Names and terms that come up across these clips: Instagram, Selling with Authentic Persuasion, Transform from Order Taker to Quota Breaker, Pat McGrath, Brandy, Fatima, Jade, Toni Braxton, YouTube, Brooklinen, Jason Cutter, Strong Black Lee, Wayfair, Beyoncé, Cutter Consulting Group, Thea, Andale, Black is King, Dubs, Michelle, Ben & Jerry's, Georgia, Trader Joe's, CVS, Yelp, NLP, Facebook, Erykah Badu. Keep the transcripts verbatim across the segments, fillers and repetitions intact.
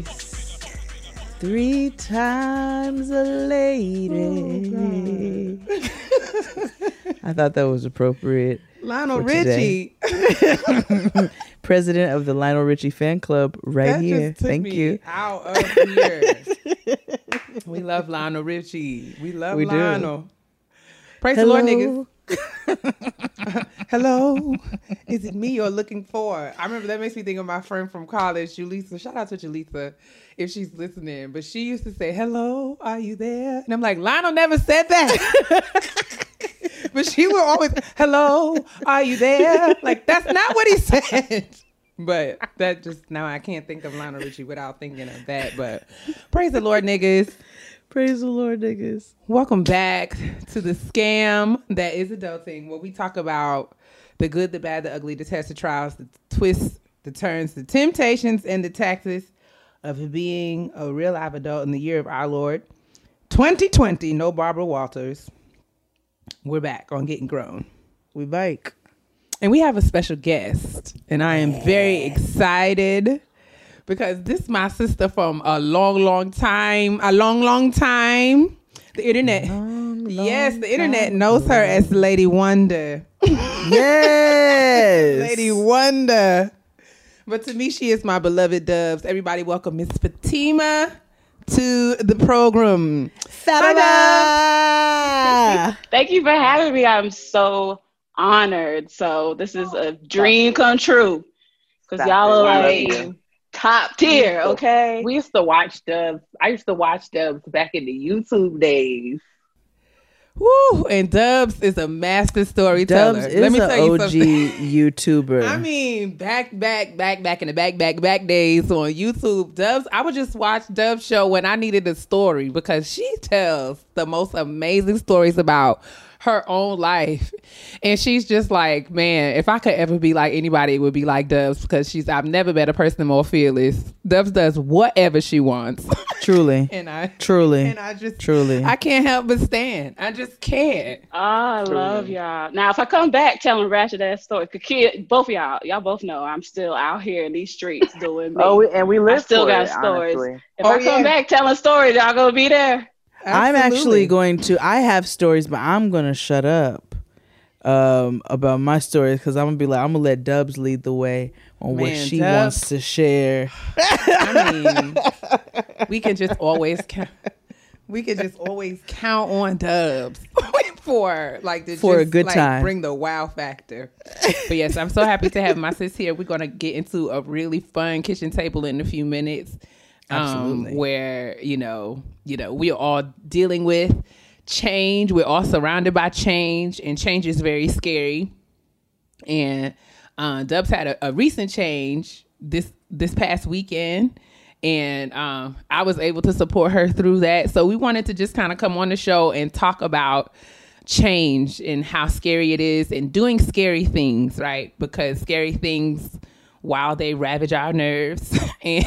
grace, three times a lady. Oh, I thought that was appropriate. Lionel Richie. President of the Lionel Richie fan club right that here. Just took Thank me you. Out of here. We love Lionel Richie. We love we Lionel. Do. Praise Hello. The Lord, niggas. Hello. Is it me you're looking for? I remember that makes me think of my friend from college, Julissa. Shout out to Julissa if she's listening. But she used to say, hello, are you there? And I'm like, Lionel never said that. But she would always, hello, are you there? Like, that's not what he said. But that just, now I can't think of Lionel Richie without thinking of that. But praise the Lord, niggas. Praise the Lord, niggas. Welcome back to the scam that is adulting, where we talk about the good, the bad, the ugly, the tests, the trials, the twists, the turns, the temptations, and the taxes of being a real live adult in the year of our Lord. twenty twenty, no Barbara Walters. We're back on Getting Grown. We bike. And we have a special guest. And I am very excited because this is my sister from a long, long time. A long, long time. The internet. Long, long yes, the internet time. Knows her as Lady Wonder. Yes. Lady Wonder. But to me, she is my beloved Dubs. Everybody welcome Miss Fatima to the program. Fatima! Thank you for having me. I'm so honored. So this is a dream come true because y'all are like top tier, okay? We used to watch Dubs. I used to watch Dubs back in the YouTube days. Woo! And Dubs is a master storyteller. Dubs is Let me an tell you O G something. YouTuber. I mean, back, back, back, back in the back, back, back days on YouTube, Dubs. I would just watch Dubs' show when I needed a story because she tells the most amazing stories about her own life. And she's just like, man, if I could ever be like anybody, it would be like Dubs because she's, I've never met a person more fearless. Dubs does whatever she wants. Truly. and I truly and I just truly I can't help but stand. I just can't. Oh, I truly. Love y'all. Now if I come back telling ratchet ass stories, kid, both of y'all, y'all both know I'm still out here in these streets doing me. Oh, and we live I still for got it, stories. Honestly. If oh, I come yeah. back telling stories, y'all gonna be there. Absolutely. I'm actually going to, I have stories, but I'm going to shut up um, about my stories because I'm going to be like, I'm going to let Dubs lead the way on Man, what she Dubs. Wants to share. I mean, we can just always count, we can just always count on Dubs for like to for just, a good like, time. Bring the wow factor. But yes, I'm so happy to have my sis here. We're going to get into a really fun kitchen table in a few minutes. Absolutely. Um, where, you know, you know, we are all dealing with change. We're all surrounded by change, and change is very scary. And uh, Dubs had a, a recent change this this past weekend, and um, I was able to support her through that. So we wanted to just kind of come on the show and talk about change and how scary it is and doing scary things, right? Because scary things, while they ravage our nerves, and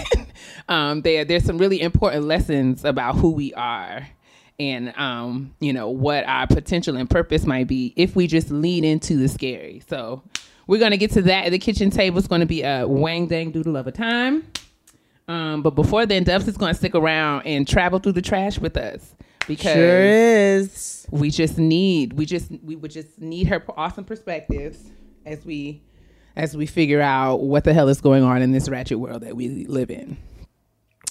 um, there there's some really important lessons about who we are, and um, you know what our potential and purpose might be if we just lean into the scary. So we're gonna get to that. The kitchen table is gonna be a wang dang doodle of a time. Um, but before then, Dubs is gonna stick around and travel through the trash with us because sure is. we just need we just we would just need her awesome perspectives as we. As we figure out what the hell is going on in this ratchet world that we live in.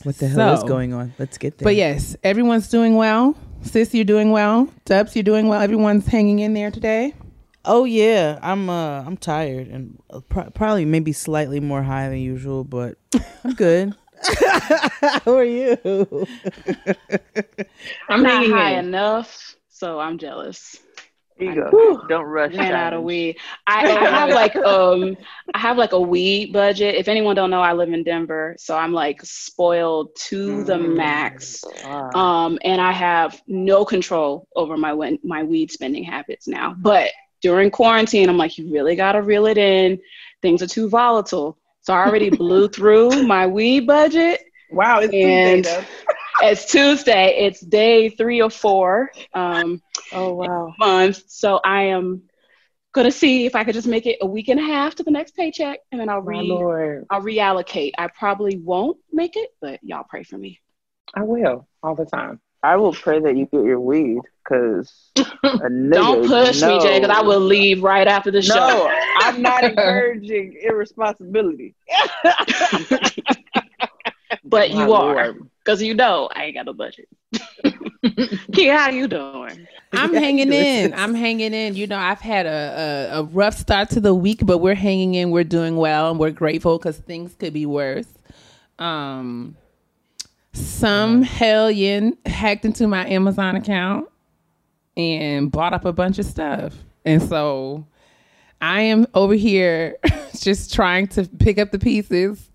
What the hell so, is going on? Let's get there. But yes, everyone's doing well. Sis, you're doing well. Dubs, you're doing well. Everyone's hanging in there today. Oh yeah, I'm. Uh, I'm tired and pro- probably maybe slightly more high than usual, but I'm good. How are you? I'm not high in. enough, so I'm jealous. Here you go. Whew. Don't rush. Ran out of weed. I, I have like um, I have like a weed budget. If anyone don't know, I live in Denver, so I'm like spoiled to mm. the max. Wow. Um, and I have no control over my my weed spending habits now. But during quarantine, I'm like, you really gotta reel it in. Things are too volatile, so I already blew through my weed budget. Wow, it's and Tuesday, it's Tuesday. It's day three or four. Um, oh wow! Month. So I am gonna see if I could just make it a week and a half to the next paycheck, and then I'll re Lord. I'll reallocate. I probably won't make it, but y'all pray for me. I will all the time. I will pray that you get your weed, cause a nigga don't push no. me, Jay, cause I will leave right after the show. No, I'm not encouraging irresponsibility. But you My are, Lord. Cause you know I ain't got no budget. Keia, how you doing? I'm hanging in. I'm hanging in. You know, I've had a, a, a rough start to the week, but we're hanging in. We're doing well, and we're grateful because things could be worse. Um, some hellion hacked into my Amazon account and bought up a bunch of stuff, and so I am over here just trying to pick up the pieces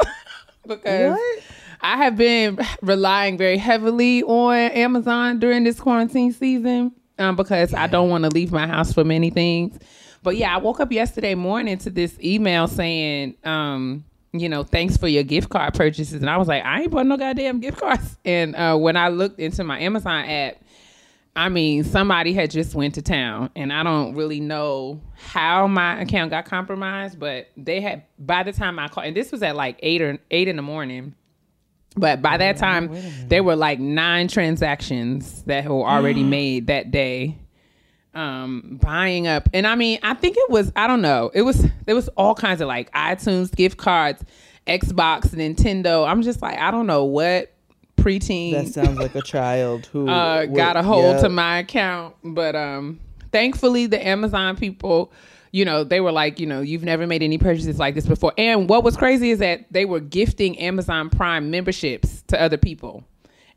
because. What? I have been relying very heavily on Amazon during this quarantine season um, because yeah. I don't want to leave my house for many things. But yeah, I woke up yesterday morning to this email saying, um, you know, thanks for your gift card purchases. And I was like, I ain't bought no goddamn gift cards. And uh, when I looked into my Amazon app, I mean, somebody had just went to town, and I don't really know how my account got compromised, but they had, by the time I called, and this was at like eight or eight in the morning. But by that time, there were like nine transactions that were already made that day, um, buying up. And I mean, I think it was, I don't know. It was, there was all kinds of like iTunes, gift cards, Xbox, Nintendo. I'm just like, I don't know what preteen. That sounds like a child who uh, would, got a hold yeah. to my account. But um, thankfully, the Amazon people, you know, they were like, you know, you've never made any purchases like this before. And what was crazy is that they were gifting Amazon Prime memberships to other people.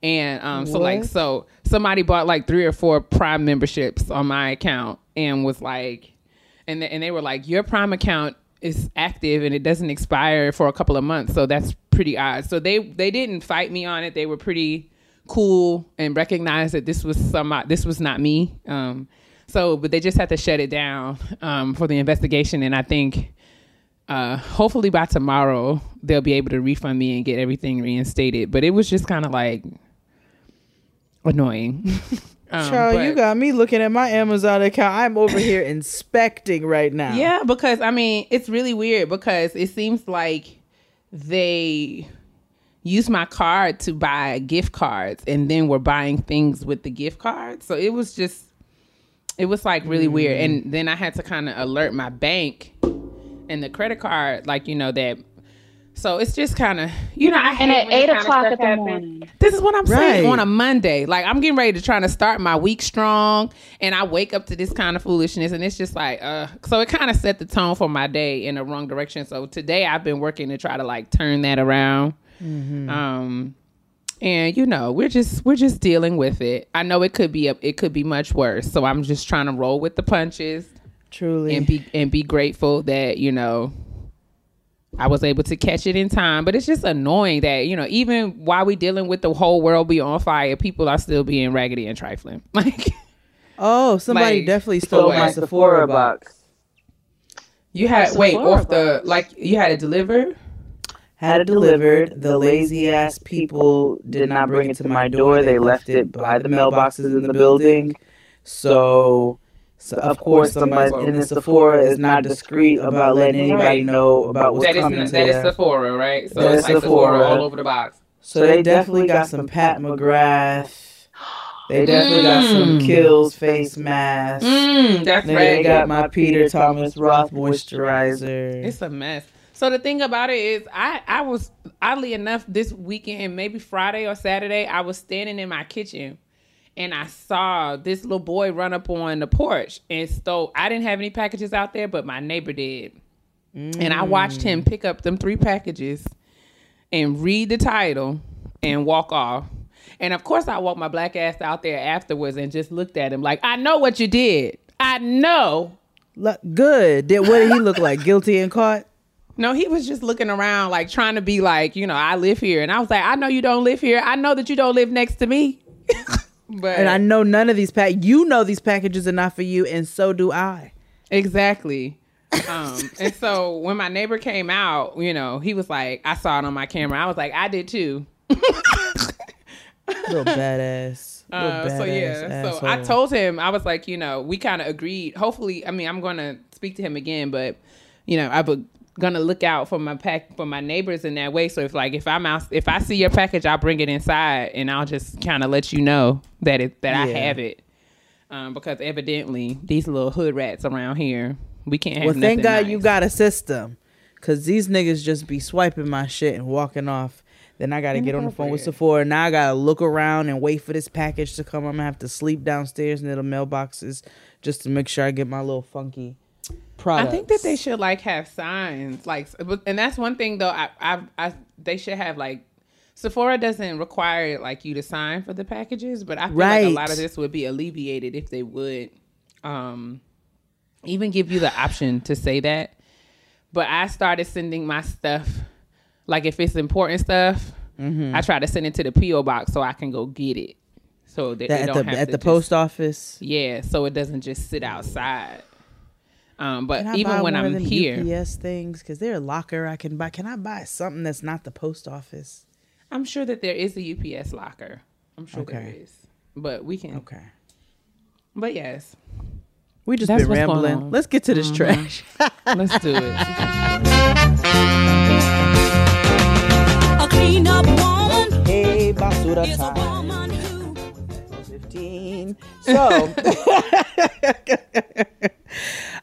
And um, so like, so somebody bought like three or four Prime memberships on my account and was like, and, th- and they were like, your Prime account is active and it doesn't expire for a couple of months. So that's pretty odd. So they, they didn't fight me on it. They were pretty cool and recognized that this was some, this was not me. Um, So, but they just had to shut it down um, for the investigation. And I think uh, hopefully by tomorrow, they'll be able to refund me and get everything reinstated. But it was just kind of like annoying. um, Charles, but, you got me looking at my Amazon account. I'm over here inspecting right now. Yeah, because I mean, it's really weird because it seems like they used my card to buy gift cards and then were buying things with the gift card. So it was just. It was like really mm. weird. And then I had to kind of alert my bank and the credit card, like, you know, that. So it's just kind of, you, you know, know, I and at eight o'clock in the morning. This is what I'm right. saying on a Monday. Like, I'm getting ready to try to start my week strong. And I wake up to this kind of foolishness. And it's just like, uh, so it kind of set the tone for my day in the wrong direction. So today I've been working to try to like turn that around. Mm-hmm. Um, And, you know, we're just we're just dealing with it. I know it could be a, it could be much worse. So I'm just trying to roll with the punches. Truly. And be and be grateful that, you know, I was able to catch it in time. But it's just annoying that, you know, even while we dealing with the whole world be on fire, people are still being raggedy and trifling. Like, oh, somebody like, definitely stole my like Sephora box. You had Sephora wait, off the like you had it delivered? Had it delivered. The lazy ass people did not bring it to my door. They left it by the mailboxes in the building. So, so of course, somebody in the Sephora is not discreet about letting anybody know about what's that coming is, to That them. Is Sephora, right? So that it's like Sephora. Sephora all over the box. So they definitely got some Pat McGrath. They definitely mm. got some Kills face mask. Mm, that's they right. They got my Peter Thomas Roth moisturizer. It's a mess. So the thing about it is I, I was, oddly enough, this weekend, maybe Friday or Saturday, I was standing in my kitchen and I saw this little boy run up on the porch and stole. I didn't have any packages out there, but my neighbor did. Mm. And I watched him pick up them three packages and read the title and walk off. And of course, I walked my black ass out there afterwards and just looked at him like, I know what you did. I know. Look good. Did, what did he look like? Guilty and caught? No, he was just looking around, like trying to be like, you know, I live here. And I was like, I know you don't live here. I know that you don't live next to me. But and I know none of these pack. You know, these packages are not for you. And so do I. Exactly. Um, and so when my neighbor came out, you know, he was like, I saw it on my camera. I was like, I did too. Little badass. Little uh, badass so, yeah. Asshole. So I told him, I was like, you know, we kind of agreed. Hopefully, I mean, I'm going to speak to him again, but you know, I would gonna look out for my pack for my neighbors in that way. So if like if I'm out, if I see your package, I'll bring it inside and I'll just kind of let you know that it that yeah. I have it. Um, because evidently these little hood rats around here, we can't have. Well, nothing thank God nice. You got a system, because these niggas just be swiping my shit and walking off. Then I got to get on the phone with Sephora. Now I got to look around and wait for this package to come. I'm going to have to sleep downstairs near the mailboxes just to make sure I get my little funky products. I think that they should, like, have signs. like, And that's one thing, though. I, I, I They should have, like, Sephora doesn't require, like, you to sign for the packages. But I feel right. like a lot of this would be alleviated if they would um, even give you the option to say that. But I started sending my stuff. Like, if it's important stuff, mm-hmm. I try to send it to the P O box so I can go get it. So that, that it don't at the, have at to the just, post office. Yeah, so it doesn't just sit outside. Um, but can even I buy when one I'm of them here, U P S things, because they're a locker I can buy. Can I buy something that's not the post office? I'm sure that there is a U P S locker. I'm sure okay. there is, but we can. Okay. But yes, we just that's been rambling. Let's get to this mm-hmm. trash. Let's do it. Clean up woman. Hey, basura time. fifteen So,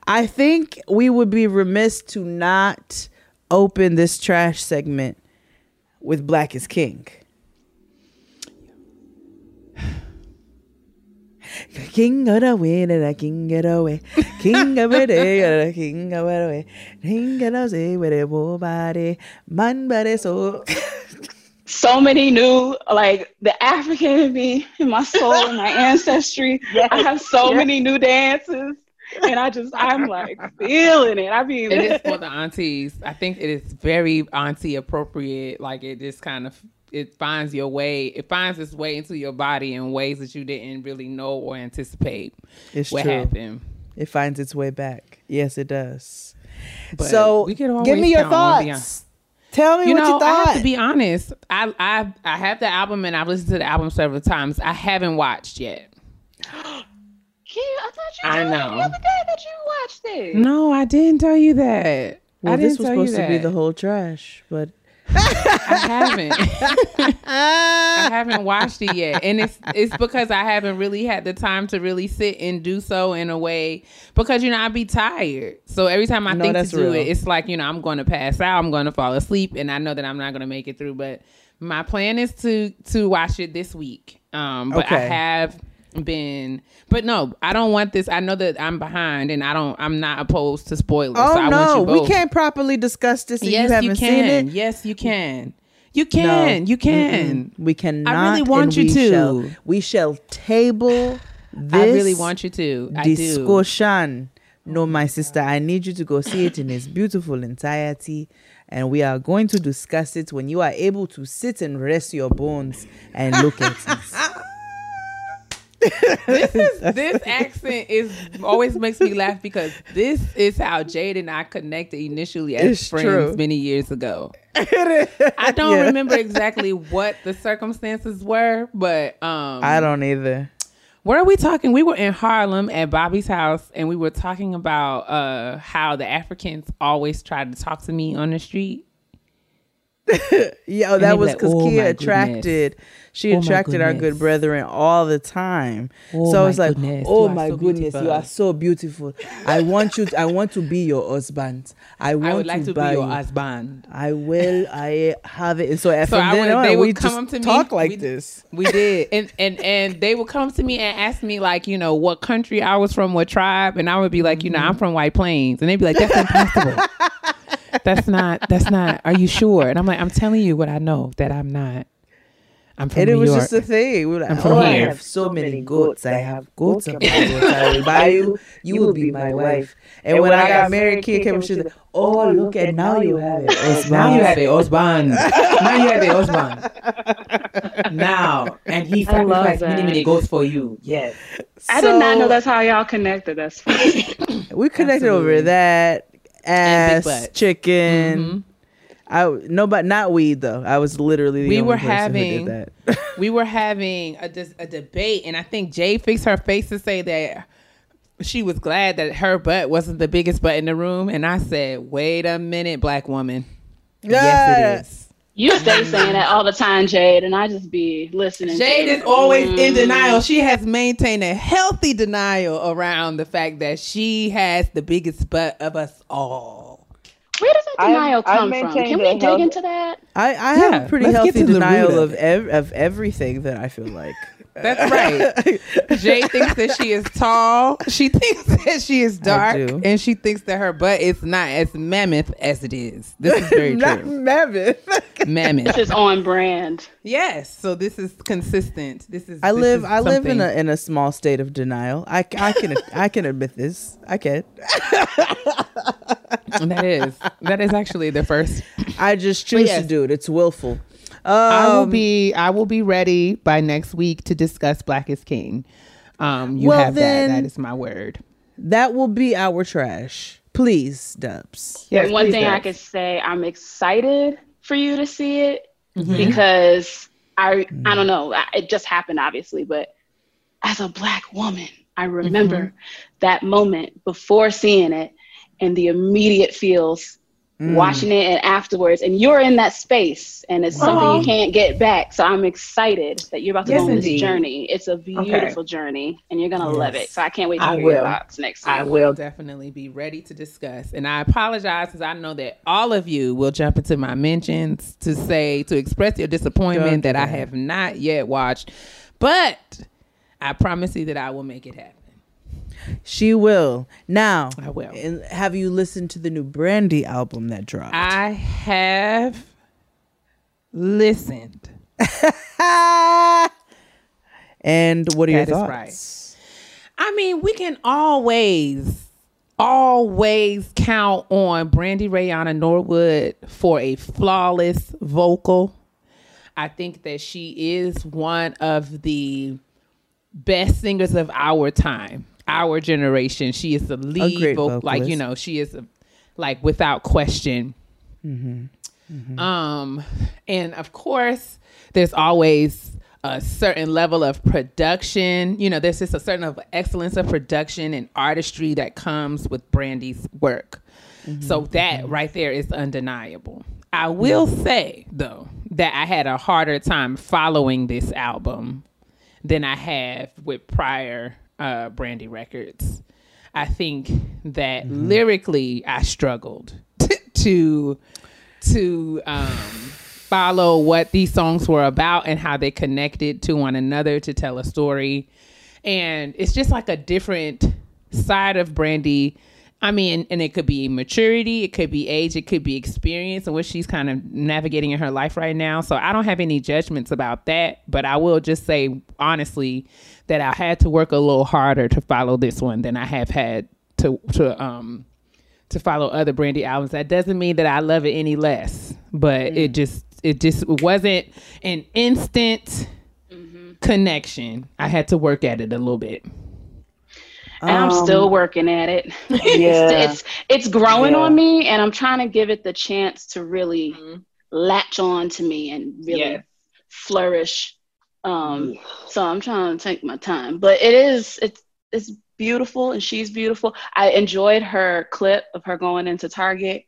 I think we would be remiss to not open this trash segment with Black is King. King of the wind and a king of the way. King of the day and a king of the way. King of the sea with a whole body. Man, body, soul. So many new, like the African in me, in my soul, and my ancestry. Yes. I have so yes. many new dances. And I just, I'm like feeling it. I mean, it is for the aunties. I think it is very auntie appropriate. Like it just kind of. It finds your way. It finds its way into your body in ways that you didn't really know or anticipate. It's what true. happened. It finds its way back. Yes, it does. But so, we can give me your thoughts. Tell me you what know, you thought. I have to be honest. I I I have the album and I've listened to the album several times. I haven't watched yet. Keia, I thought you told me the other day that you watched it. No, I didn't tell you that. Well, I didn't this was supposed to be the whole trash, but. I haven't I haven't watched it yet, and it's it's because I haven't really had the time to really sit and do so in a way, because you know I'd be tired, so every time I no, think to do real. it it's like, you know, I'm going to pass out, I'm going to fall asleep, and I know that I'm not going to make it through. But my plan is to to watch it this week, um but okay. I have been but no I don't want this. I know that I'm behind, and I don't I'm not opposed to spoilers. Oh so I no want you both. We can't properly discuss this if yes, you haven't you seen it. Yes you can you can no, you can mm-mm. we cannot. I really want you we to shall, we shall table this. I really want you to I discussion do. No my sister, I need you to go see it in its beautiful entirety. And we are going to discuss it when you are able to sit and rest your bones and look at it. this is this accent is always makes me laugh, because this is how Jade and I connected initially as it's friends true. many years ago. I don't yeah. remember exactly what the circumstances were, but um I don't either. What are we talking? We were in Harlem at Bobby's house, and we were talking about uh how the Africans always tried to talk to me on the street. Yeah, that was because like, oh, Keia attracted she oh, attracted our good brethren all the time. Oh, so I was like, goodness. oh you my so goodness, beautiful. you are so beautiful. I want you. To, I want to be your husband. I want I would like to, to be your you. husband. I will. I have it. And so after so then on, they would we come just to me, talk like we, this. We did, and and and they would come to me and ask me like, you know, what country I was from, what tribe, and I would be like, you know, mm-hmm. I'm from White Plains, and they'd be like, that's impossible. That's not, that's not, are you sure? And I'm like, I'm telling you what I know, that I'm not. I'm from And it New was York. Just a thing. We were like, I'm from oh, here. I have so many goats. I have goats. I will buy you. You will be my wife. And, and when, when I got married, Keia came and she was like, oh, look at now you have it. Husband. Now you have a husband. Now you have a husband. Now. And he sacrificed many, many goats for you. Yes. So, I did not know that's how y'all connected. That's funny. We connected Absolutely. over that. Ass, chicken. Mm-hmm. I no, but not weed though. I was literally the we only were having who did that. we were having a, a debate, and I think Jay fixed her face to say that she was glad that her butt wasn't the biggest butt in the room. And I said, wait a minute, black woman. Yes, yes it is. You stay saying that all the time, Jade, and I just be listening. Jade is always mm. in denial. She has maintained a healthy denial around the fact that she has the biggest butt of us all. Where does that denial I, come I from? Can we dig health- into that? I, I yeah, have a pretty healthy denial of, of, ev- of everything that I feel like. That's right. Jade thinks that she is tall. She thinks that she is dark, and she thinks that her butt is not as mammoth as it is. This is very not true. Mammoth. Mammoth. This is on brand. Yes. So this is consistent. This is. I this live. Is I live in a in a small state of denial. I, I can I can admit this. I can. That is that is actually the first. I just choose yes. to do it. It's willful. Um, I will be I will be ready by next week to discuss Black is King. Um, you well have then, that. That is my word. That will be our trash. Please, Dubs. Yes, one please, thing Dubs. I could say, I'm excited for you to see it mm-hmm. because I mm-hmm. I don't know. It just happened, obviously, but as a black woman, I remember mm-hmm. that moment before seeing it and the immediate feels. Mm. Watching it and afterwards, and you're in that space, and it's something Aww. You can't get back. So I'm excited that you're about to yes, go on indeed. This journey. It's a beautiful okay. journey, and you're gonna yes. love it. So I can't wait to I hear will. Your thoughts next week. I will definitely be ready to discuss. And I apologize because I know that all of you will jump into my mentions to say to express your disappointment that, that I have not yet watched, but I promise you that I will make it happen. She will. Now, I will. And have you listened to the new Brandy album that dropped? I have listened. And what are that your thoughts? Right. I mean, we can always, always count on Brandy Rayana Norwood for a flawless vocal. I think that she is one of the best singers of our time. Our generation, she is the lead vocal, like you know, she is a, like without question. Mm-hmm. Mm-hmm. Um, and of course, there's always a certain level of production. You know, there's just a certain level of excellence of production and artistry that comes with Brandy's work. Mm-hmm. So that mm-hmm. right there is undeniable. I will yeah. say though that I had a harder time following this album than I have with prior. Uh, Brandy records. I think that mm-hmm. lyrically I struggled t- to to um, follow what these songs were about and how they connected to one another to tell a story. And it's just like a different side of Brandy. I mean, and it could be maturity, it could be age, it could be experience and what she's kind of navigating in her life right now. So I don't have any judgments about that, but I will just say honestly that I had to work a little harder to follow this one than I have had to to um to follow other Brandy albums. That doesn't mean that I love it any less, but mm-hmm. it just it just wasn't an instant mm-hmm. connection. I had to work at it a little bit. And um, I'm still working at it. Yeah. it's, it's it's growing yeah. on me, and I'm trying to give it the chance to really mm-hmm. latch on to me and really yeah. flourish. Um, yeah. So I'm trying to take my time, but it is it's it's beautiful, and she's beautiful. I enjoyed her clip of her going into Target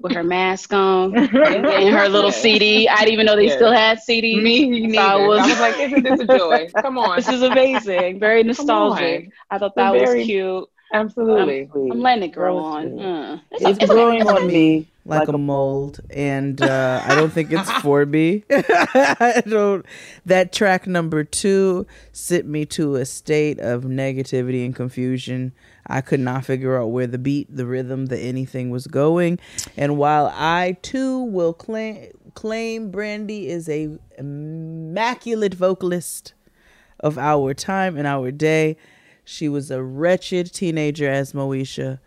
with her mask on and getting her little yeah. C D. I didn't even know they yeah. still had C Ds. Me neither. So I, was, I was like, isn't this a joy? Come on. This is amazing. Very nostalgic. I thought that very, was cute. Absolutely. I'm, I'm letting it grow on. Uh, it's it's, it's growing amazing. On me. Like, like a mold, and uh, I don't think it's for me. I don't. That track number two sent me to a state of negativity and confusion. I could not figure out where the beat, the rhythm, the anything was going. And while I too will claim claim Brandy is a immaculate vocalist of our time and our day, she was a wretched teenager as Moesha.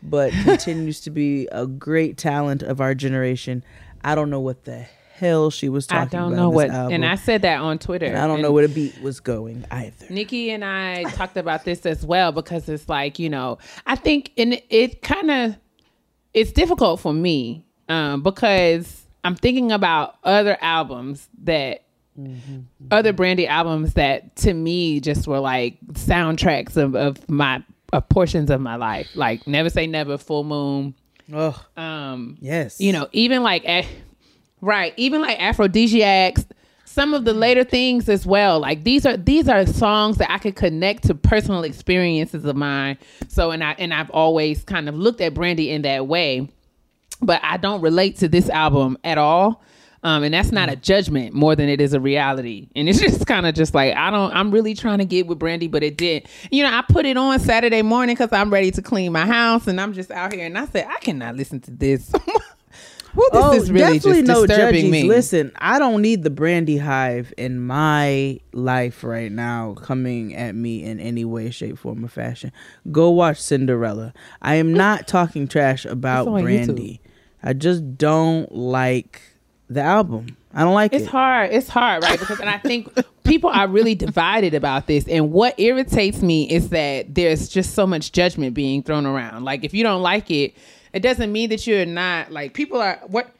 But continues to be a great talent of our generation. I don't know what the hell she was talking about. I don't about know what, album. And I said that on Twitter. And I don't and know where the beat was going either. Nikki and I talked about this as well because it's like, you know, I think and it kind of, it's difficult for me um, because I'm thinking about other albums that, mm-hmm. other Brandy albums that to me just were like soundtracks of, of my uh, portions of my life. Like Never Say Never, Full Moon. Oh, um, yes. You know, even like, right. Even like Aphrodisiacs, some of the later things as well. Like these are, these are songs that I could connect to personal experiences of mine. So, and I, and I've always kind of looked at Brandy in that way, but I don't relate to this album at all. Um, and that's not a judgment more than it is a reality. And it's just kind of just like, I don't, I'm really trying to get with Brandy, but it didn't. You know, I put it on Saturday morning because I'm ready to clean my house and I'm just out here. And I said, I cannot listen to this. Well, this oh, is really definitely just no disturbing judges. Me. Listen, I don't need the Brandy hive in my life right now coming at me in any way, shape, form, or fashion. Go watch Cinderella. I am not talking trash about Brandy. YouTube. I just don't like the album. I don't like it's it. It's hard. It's hard, right? Because and I think people are really divided about this. And what irritates me is that there's just so much judgment being thrown around. Like if you don't like it, it doesn't mean that you're not like people are what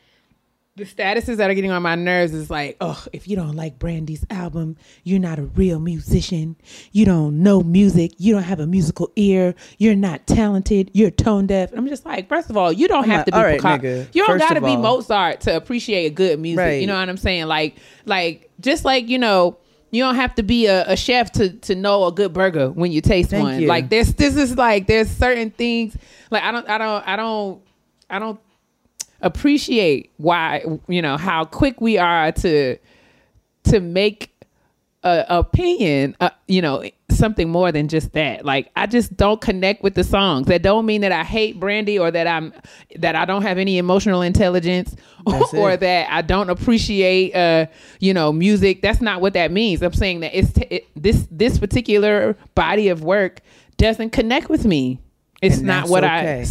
the statuses that are getting on my nerves is like, oh, if you don't like Brandy's album, you're not a real musician. You don't know music. You don't have a musical ear. You're not talented. You're tone deaf. I'm just like, first of all, you don't I'm have like, to be right, Picasso. You don't got to be Mozart to appreciate good music. Right. You know what I'm saying? Like, like just like, you know, you don't have to be a, a chef to, to know a good burger when you taste Thank one. You. Like this, this is like, there's certain things like, I don't, I don't, I don't, I don't appreciate why, you know, how quick we are to, to make a opinion, uh, you know, something more than just that. Like, I just don't connect with the songs. That don't mean that I hate Brandy or that I'm, that I don't have any emotional intelligence or that I don't appreciate, uh, you know, music. That's not what that means. I'm saying that it's, t- it, this, this particular body of work doesn't connect with me. It's not what I,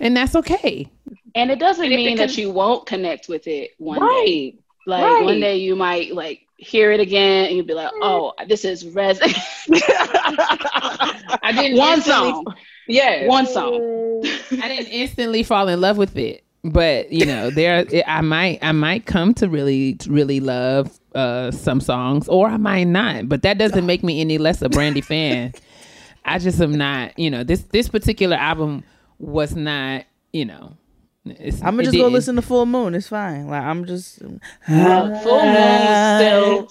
and that's okay. And it doesn't and mean it con- that you won't connect with it one right. day. Like right. one day you might like hear it again and you'll be like, oh, this is res. I didn't one instantly- song. Yeah, one song. I didn't instantly fall in love with it, but you know, there I might I might come to really really love uh, some songs, or I might not. But that doesn't make me any less a Brandy fan. I just am not. You know, this this particular album was not. You know. It's, I'm gonna just go didn't. listen to Full Moon. It's fine. Like I'm just well, Full Moon still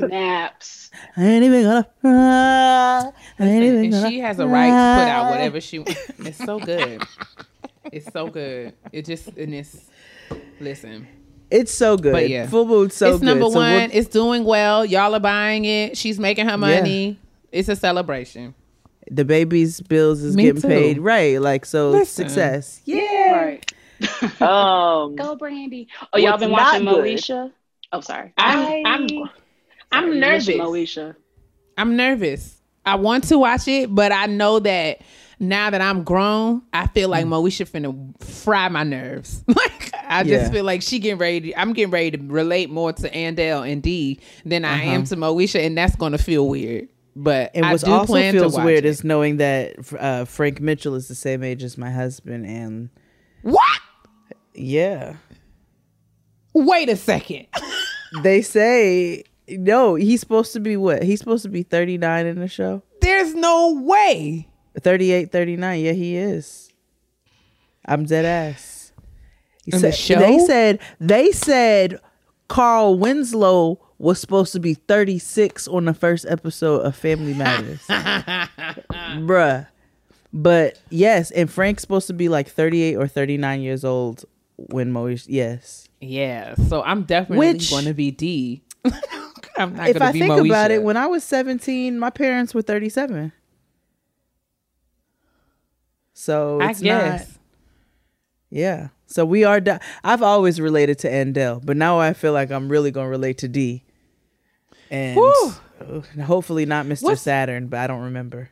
snaps. I ain't even gonna cry. I ain't even gonna. She has a right to put out whatever she wants. It's so good. It's so good. It just and it's listen. It's so good. But yeah, Full Moon's so it's good. It's number so one. We'll, it's doing well. Y'all are buying it. She's making her money. Yeah. It's a celebration. The baby's bills is Me getting too. paid. Right. Like so listen. Success. Yeah. yeah. Right. um go Brandy. Oh, y'all been watching Moesha? Oh, sorry. I'm I'm sorry, I'm nervous. Moesha. I'm nervous. I want to watch it, but I know that now that I'm grown, I feel like Moesha finna fry my nerves. Like I just yeah. feel like she getting ready. To, I'm getting ready to relate more to Andale and Dee than I uh-huh. am to Moesha, and that's gonna feel weird. But and what also feels weird it. is knowing that uh, Frank Mitchell is the same age as my husband and. What? Yeah. Wait a second. They say, no, he's supposed to be what? He's supposed to be thirty-nine in the show? There's no way. thirty-eight, thirty-nine Yeah, he is. I'm dead ass. In said, the show? They said, they said Carl Winslow was supposed to be thirty-six on the first episode of Family Matters. Bruh. But yes, and Frank's supposed to be like thirty-eight or thirty-nine years old when Moesha, yes. Yeah, so I'm definitely going to be D. I'm not going to be Moesha. If I think Moesha. about it, when I was seventeen, my parents were thirty-seven. So it's I guess. Not, yeah, so we are, di- I've always related to Andale, but now I feel like I'm really going to relate to D. And Woo. hopefully not Mister What's- Saturn, but I don't remember.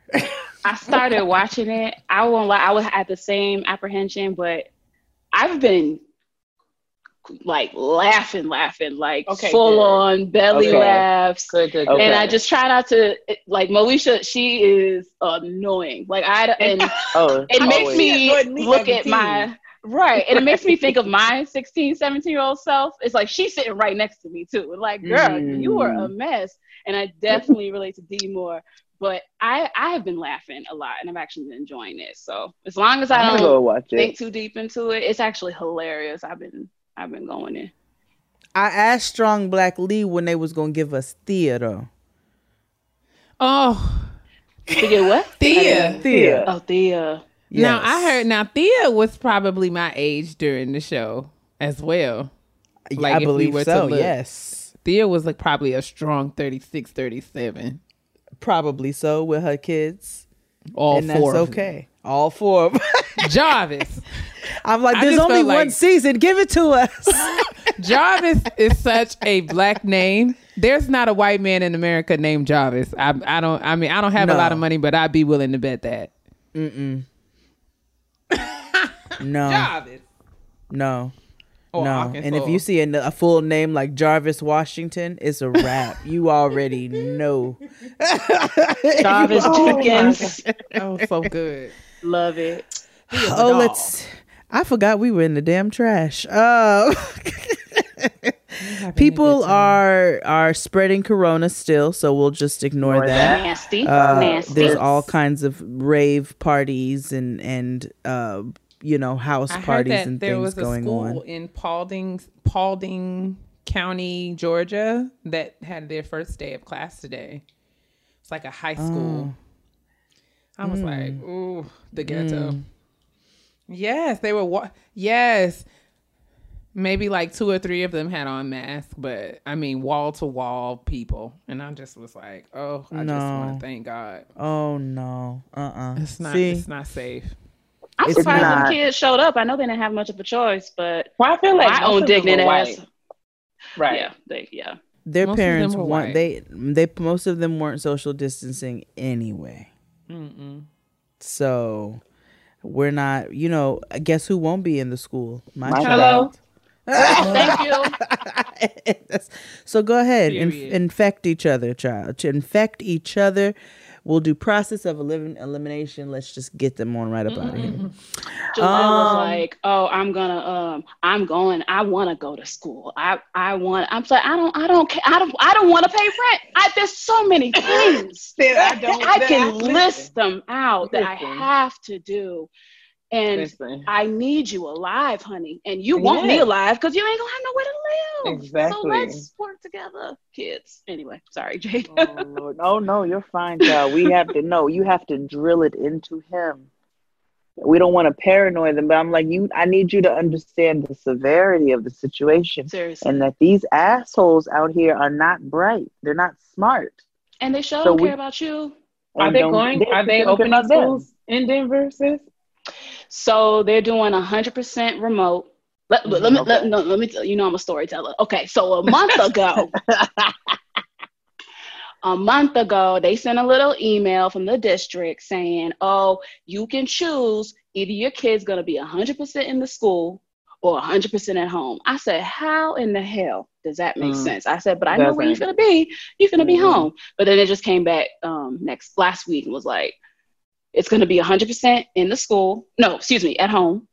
I started watching it. I won't lie. I was at the same apprehension, but I've been like laughing, laughing, like okay, full good. on belly okay. laughs. Good, good, good. And okay. I just try not to like Moesha. She is annoying. Like I and oh, it makes me, me look seventeen. At my right, and it makes me think of my sixteen, seventeen year old self. It's like she's sitting right next to me too. Like girl, mm. you are a mess. And I definitely relate to D more. But I, I have been laughing a lot, and I've actually been enjoying it. So as long as I don't think too deep into it, it's actually hilarious. I've been I've been going in. I asked Strong Black Lee when they was gonna give us theater. Oh, to get what? Thea. Thea. Oh, Thea. Yes. Now I heard. Now Thea was probably my age during the show as well. Like I if believe we were so. To look, yes, Thea was like probably a strong thirty-six, thirty-seven. Probably so with her kids. All and four. That's okay. All four of them. Jarvis. I'm like, there's only like, one season. Give it to us. Jarvis is such a black name. There's not a white man in America named Jarvis. I, I don't. I mean, I don't have no. a lot of money, but I'd be willing to bet that. Mm-mm. No. Jarvis. No. Or no. Arkansas. And if you see a, a full name like Jarvis Washington, it's a wrap. You already know. Jarvis oh Jenkins. Oh, so good. Love it. Oh, let's. I forgot we were in the damn trash. Uh, people are are spreading corona still, so we'll just ignore More that. Nasty, uh, nasty. There's all kinds of rave parties and and uh, you know house I parties and there things was a going school on in Paulding, Paulding County, Georgia, that had their first day of class today. It's like a high school. Oh. I was mm. like, ooh, the ghetto. Mm. Yes, they were. Wa- yes, maybe like two or three of them had on masks, but I mean, wall to wall people, and I just was like, oh, I no. just want to thank God. Oh no, uh, uh-uh. uh, it's not, See? It's not safe. I'm it's surprised not. Them kids showed up. I know they didn't have much of a choice, but well, I feel like my own dignity, ass. Right? Yeah, they, yeah. Their most parents weren't. They, they, most of them weren't social distancing anyway. Mm-mm. So. We're not, you know, guess who won't be in the school? My, My child. Hello. Thank you. So go ahead and inf- infect each other, child. To infect each other. We'll do process of elim- elimination. Let's just get them on right up mm-hmm. out of here. July um, was like, oh, I'm gonna, um, I'm going, I want to go to school. I, I want. I'm like, I don't, I don't, care. I don't, I don't want to pay rent. I, there's so many things that I, don't, I can that I list them out that listen. I have to do, and listen. I need you alive, honey, and you yes. want me alive because you ain't gonna have nowhere to live. Exactly. So let's work together, kids. Anyway, sorry, Jade. Oh, Lord. Oh no, you're fine, child. We have to know. You have to drill it into him. We don't want to paranoid them, but I'm like, you. I need you to understand the severity of the situation, seriously, and that these assholes out here are not bright. They're not smart, and they sure so don't we, care about you. Are they going? They, are they opening up schools in Denver, sis? So they're doing one hundred percent remote. Let, let, let, okay. let, no, let me tell you, you know I'm a storyteller. Okay, so a month ago, a month ago, they sent a little email from the district saying, oh, you can choose either your kid's going to be one hundred percent in the school or one hundred percent at home. I said, how in the hell does that make mm, sense? I said, but I know where you're going to be. You're going to mm-hmm. be home. But then it just came back um, next last week and was like, it's going to be one hundred percent in the school. No, excuse me, at home.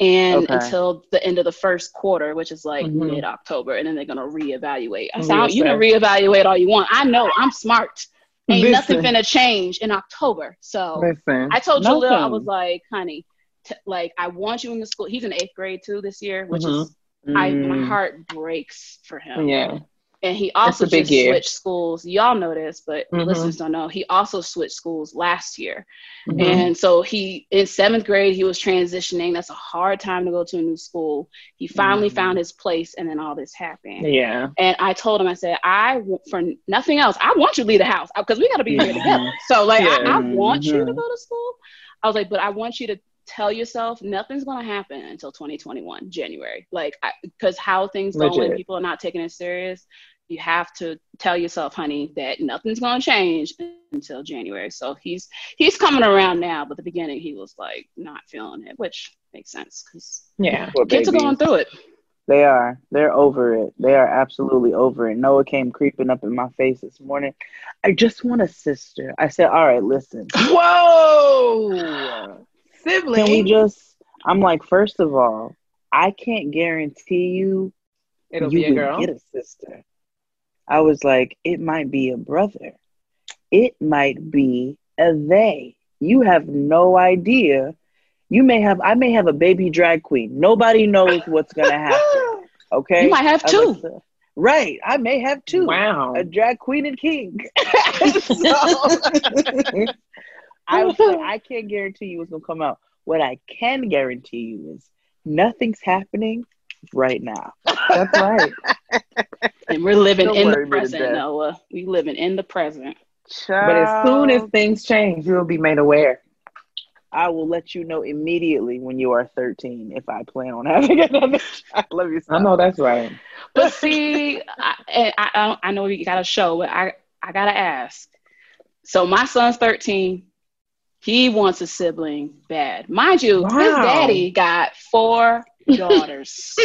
And okay. until the end of the first quarter, which is like mm-hmm. mid-October. And then they're going to reevaluate. I sound, you can reevaluate all you want. I know. I'm smart. Ain't Listen. nothing finna change in October. So Listen. I told Jalil, I was like, honey, t- like, I want you in the school. He's in eighth grade, too, this year, which mm-hmm. is, mm. I my heart breaks for him. Yeah. And he also just year. switched schools. Y'all know this, but mm-hmm. listeners don't know. He also switched schools last year. Mm-hmm. And so he, in seventh grade, he was transitioning. That's a hard time to go to a new school. He finally mm-hmm. found his place, and then all this happened. Yeah. And I told him, I said, I, for nothing else, I want you to leave the house because we got to be here together. So, like, yeah. I, I want mm-hmm. you to go to school. I was like, but I want you to tell yourself nothing's going to happen until twenty twenty-one, January. Like, because how things go when people are not taking it serious. You have to tell yourself, honey, that nothing's gonna change until January. So he's he's coming around now, but at the beginning he was like not feeling it, which makes sense because yeah, kids are going through it. They are. They're over it. They are absolutely over it. Noah came creeping up in my face this morning. I just want a sister. I said, all right, listen. Whoa, sibling. Can we just? I'm like, first of all, I can't guarantee you it'll you be a girl. Get a sister. I was like, it might be a brother. It might be a they. You have no idea. You may have, I may have a baby drag queen. Nobody knows what's going to happen. Okay. You might have two. Alexa. Right. I may have two. Wow. A drag queen and king. So, I was like, I can't guarantee you what's going to come out. What I can guarantee you is nothing's happening right now. That's right. And we're living Don't in the present, Noah. We living in the present. Child. But as soon as things change, you'll be made aware. I will let you know immediately when you are thirteen if I plan on having another. I love you. I know that's right. But see, I, I I know you got a show, but I, I got to ask. So my son's thirteen. He wants a sibling bad. Mind you, wow. His daddy got four daughters.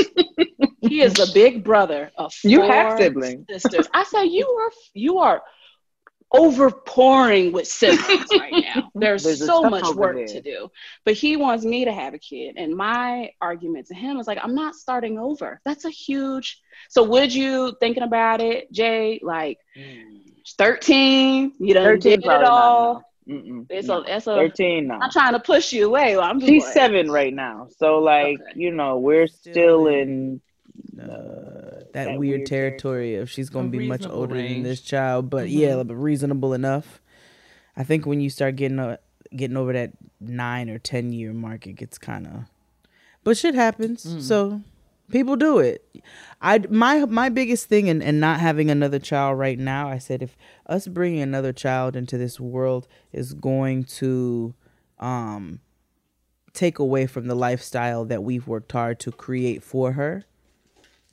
He is the big brother of four you have siblings. Sisters. I say, you are you are overpouring with siblings right now. There's, There's so much work there. To do. But he wants me to have a kid. And my argument to him was like, I'm not starting over. That's a huge. So would you, thinking about it, Jay, like mm. thirteen, you done thirteen did it all. Mm-mm. It's no. a, it's a, thirteen now. I'm trying to push you away. I'm just She's like, seven right now. So, like, okay. you know, we're still in uh, that, that weird, weird territory of she's going to be much older range. Than this child. But, mm-hmm. yeah, but reasonable enough. I think when you start getting uh, getting over that nine or ten year mark, it gets kind of... But shit happens. Mm. So, people do it. I, my, my biggest thing in, in not having another child right now, I said, if us bringing another child into this world is going to um, take away from the lifestyle that we've worked hard to create for her,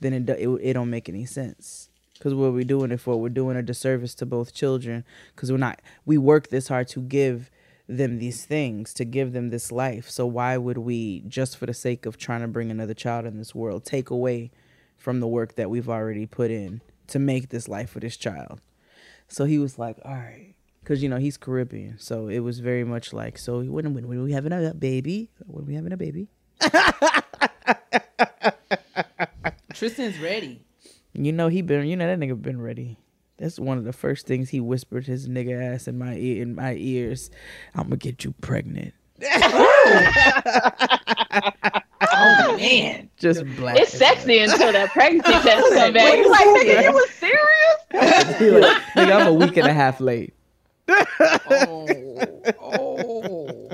then it, it, it don't make any sense. Because what we're doing it for, we're doing a disservice to both children because we're not, we work this hard to give them these things, to give them this life. So why would we, just for the sake of trying to bring another child in this world, take away from the work that we've already put in to make this life for this child? So he was like, all right, because, you know, he's Caribbean. So it was very much like, so when, when, when are we having a baby? When are we having a baby? Tristan's ready. You know, he been, you know, that nigga been ready. That's one of the first things he whispered his nigga ass in my ear, in my ears. I'm gonna get you pregnant. Oh man, just black. It's sexy black. Until that pregnancy test comes back. You like, nigga, you was serious? Like, nigga, I'm a week and a half late. oh, oh.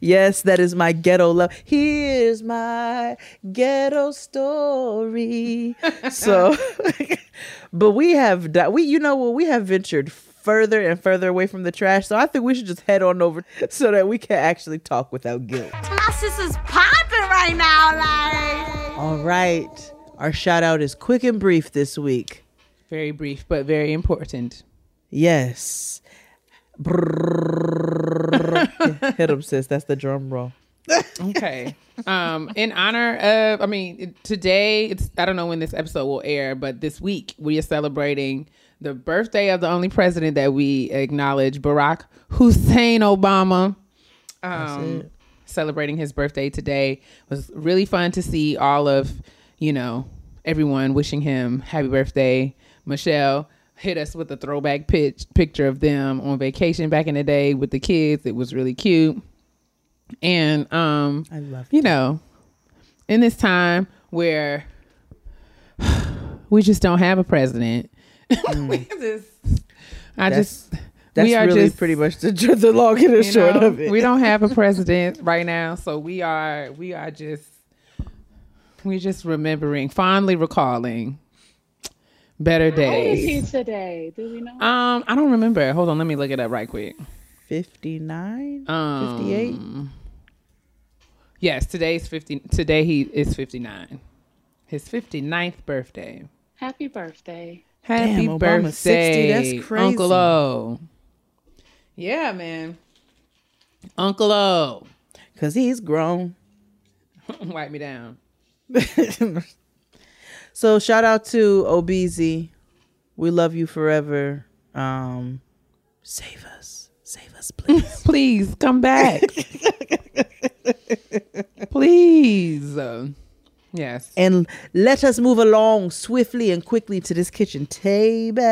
Yes, that is my ghetto love. Here's my ghetto story. So, but we have we, you know, well, we have ventured further and further away from the trash. So I think we should just head on over so that we can actually talk without guilt. My sister's popping right now, like. All right, our shout out is quick and brief this week. Very brief, but very important. Yes. Hit him, sis. That's the drum roll. Okay. Um, in honor of, I mean, today, it's I don't know when this episode will air, but this week we are celebrating the birthday of the only president that we acknowledge, Barack Hussein Obama. Um, That's it. Celebrating his birthday today. It was really fun to see all of, you know, everyone wishing him happy birthday. Michelle hit us with a throwback pitch, picture of them on vacation back in the day with the kids. It was really cute. And, um, I love you that. Know, in this time where we just don't have a president, mm. we just, I that's, just, that's we are really just pretty much the, the long and the short know, of it. We don't have a president right now. So we are, we are just, we're just remembering, fondly recalling better days. How old is he today? Do we know? Um, I don't remember. Hold on, let me look it up right quick. fifty-nine? Um, fifty-eight? Yes, today's fifty. Today he is fifty-nine. His fifty-ninth birthday. Happy birthday. Happy Damn, birthday. sixty, that's crazy. Uncle O. Yeah, man. Uncle O. Because he's grown. Wipe me down. So shout out to Obizi. We love you forever. Um, save us. Save us, please. Please, come back. Please. Yes. And let us move along swiftly and quickly to this kitchen table.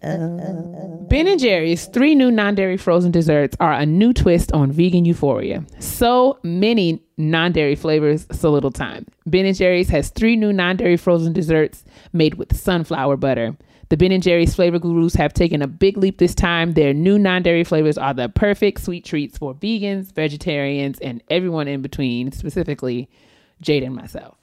Ben and Jerry's three new non-dairy frozen desserts are a new twist on vegan euphoria. So many non-dairy flavors, so little time. Ben and Jerry's has three new non-dairy frozen desserts made with sunflower butter. The Ben and Jerry's flavor gurus have taken a big leap this time. Their new non-dairy flavors are the perfect sweet treats for vegans, vegetarians, and everyone in between, specifically Jade and myself.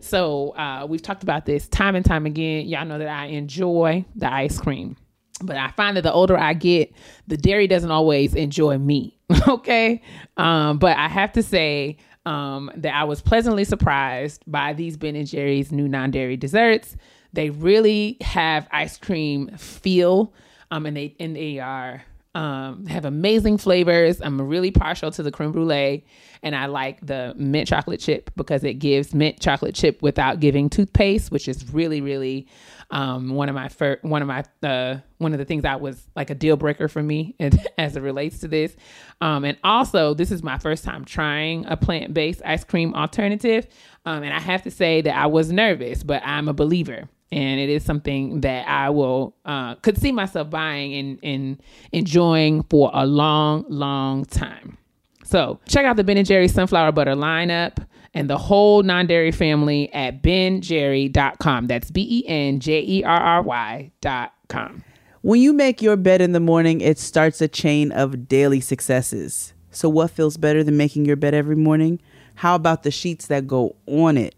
So uh, we've talked about this time and time again. Y'all know that I enjoy the ice cream, but I find that the older I get, the dairy doesn't always enjoy me. Okay. Um, but I have to say um, that I was pleasantly surprised by these Ben and Jerry's new non-dairy desserts. They really have ice cream feel, um, and they and they are um, have amazing flavors. I'm really partial to the creme brulee, and I like the mint chocolate chip because it gives mint chocolate chip without giving toothpaste, which is really, really um, one of my fir- one of my uh, one of the things that was like a deal breaker for me as it relates to this. Um, and also, this is my first time trying a plant-based ice cream alternative, um, and I have to say that I was nervous, but I'm a believer. And it is something that I will uh, could see myself buying and, and enjoying for a long, long time. So check out the Ben and Jerry's sunflower butter lineup and the whole non-dairy family at ben jerry dot com. That's B E N J E R R Y dot com. When you make your bed in the morning, it starts a chain of daily successes. So what feels better than making your bed every morning? How about the sheets that go on it?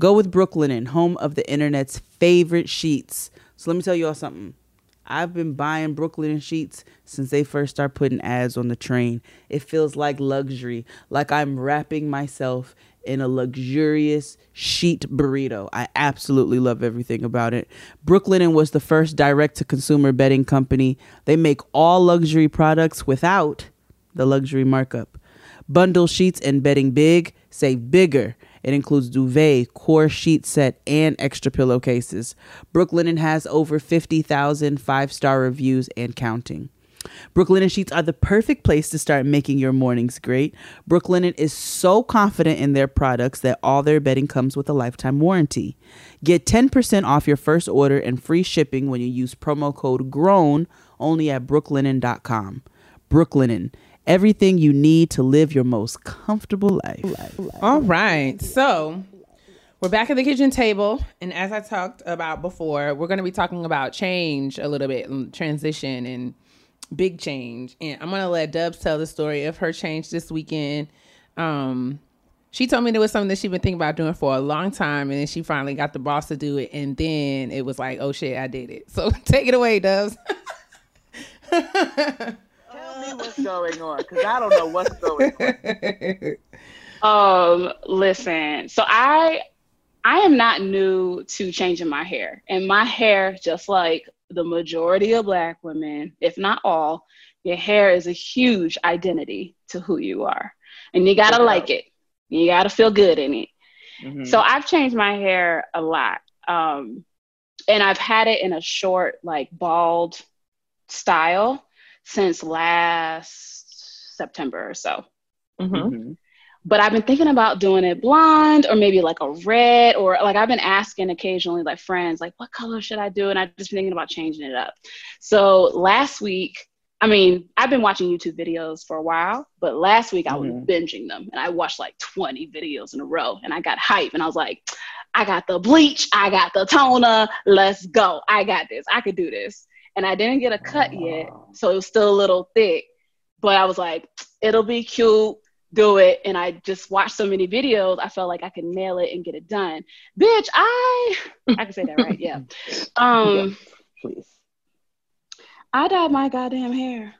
Go with Brooklinen, home of the internet's favorite sheets. So let me tell you all something. I've been buying Brooklinen sheets since they first started putting ads on the train. It feels like luxury, like I'm wrapping myself in a luxurious sheet burrito. I absolutely love everything about it. Brooklinen was the first direct-to-consumer bedding company. They make all luxury products without the luxury markup. Bundle sheets and bedding big, save bigger. It includes duvet, core sheet set, and extra pillowcases. Brooklinen has over fifty thousand five-star reviews and counting. Brooklinen sheets are the perfect place to start making your mornings great. Brooklinen is so confident in their products that all their bedding comes with a lifetime warranty. Get ten percent off your first order and free shipping when you use promo code GROWN only at brooklinen dot com. Brooklinen. Everything you need to live your most comfortable life. All right. So we're back at the kitchen table. And as I talked about before, we're going to be talking about change a little bit, and transition and big change. And I'm going to let Dubs tell the story of her change this weekend. Um, she told me there was something that she'd been thinking about doing for a long time. And then she finally got the boss to do it. And then it was like, oh, shit, I did it. So take it away, Dubs. What's going on? Because I don't know what's going on. Um, listen. So I, I am not new to changing my hair, and my hair, just like the majority of Black women, if not all, your hair is a huge identity to who you are, and you gotta like it. You gotta feel good in it. Mm-hmm. So I've changed my hair a lot, um, and I've had it in a short, like bald style since last September or so. Mm-hmm. Mm-hmm. But I've been thinking about doing it blonde or maybe like a red, or like I've been asking occasionally like friends, like, what color should I do? And I've just been thinking about changing it up. So last week, I mean, I've been watching YouTube videos for a while, but last week mm-hmm. I was binging them and I watched like twenty videos in a row and I got hype and I was like, I got the bleach, I got the toner, let's go. I got this, I could do this. And I didn't get a cut yet, so it was still a little thick. But I was like, it'll be cute, do it. And I just watched so many videos, I felt like I could nail it and get it done. Bitch, I... I can say that, right? Yeah. Um, yeah, please. I dyed my goddamn hair.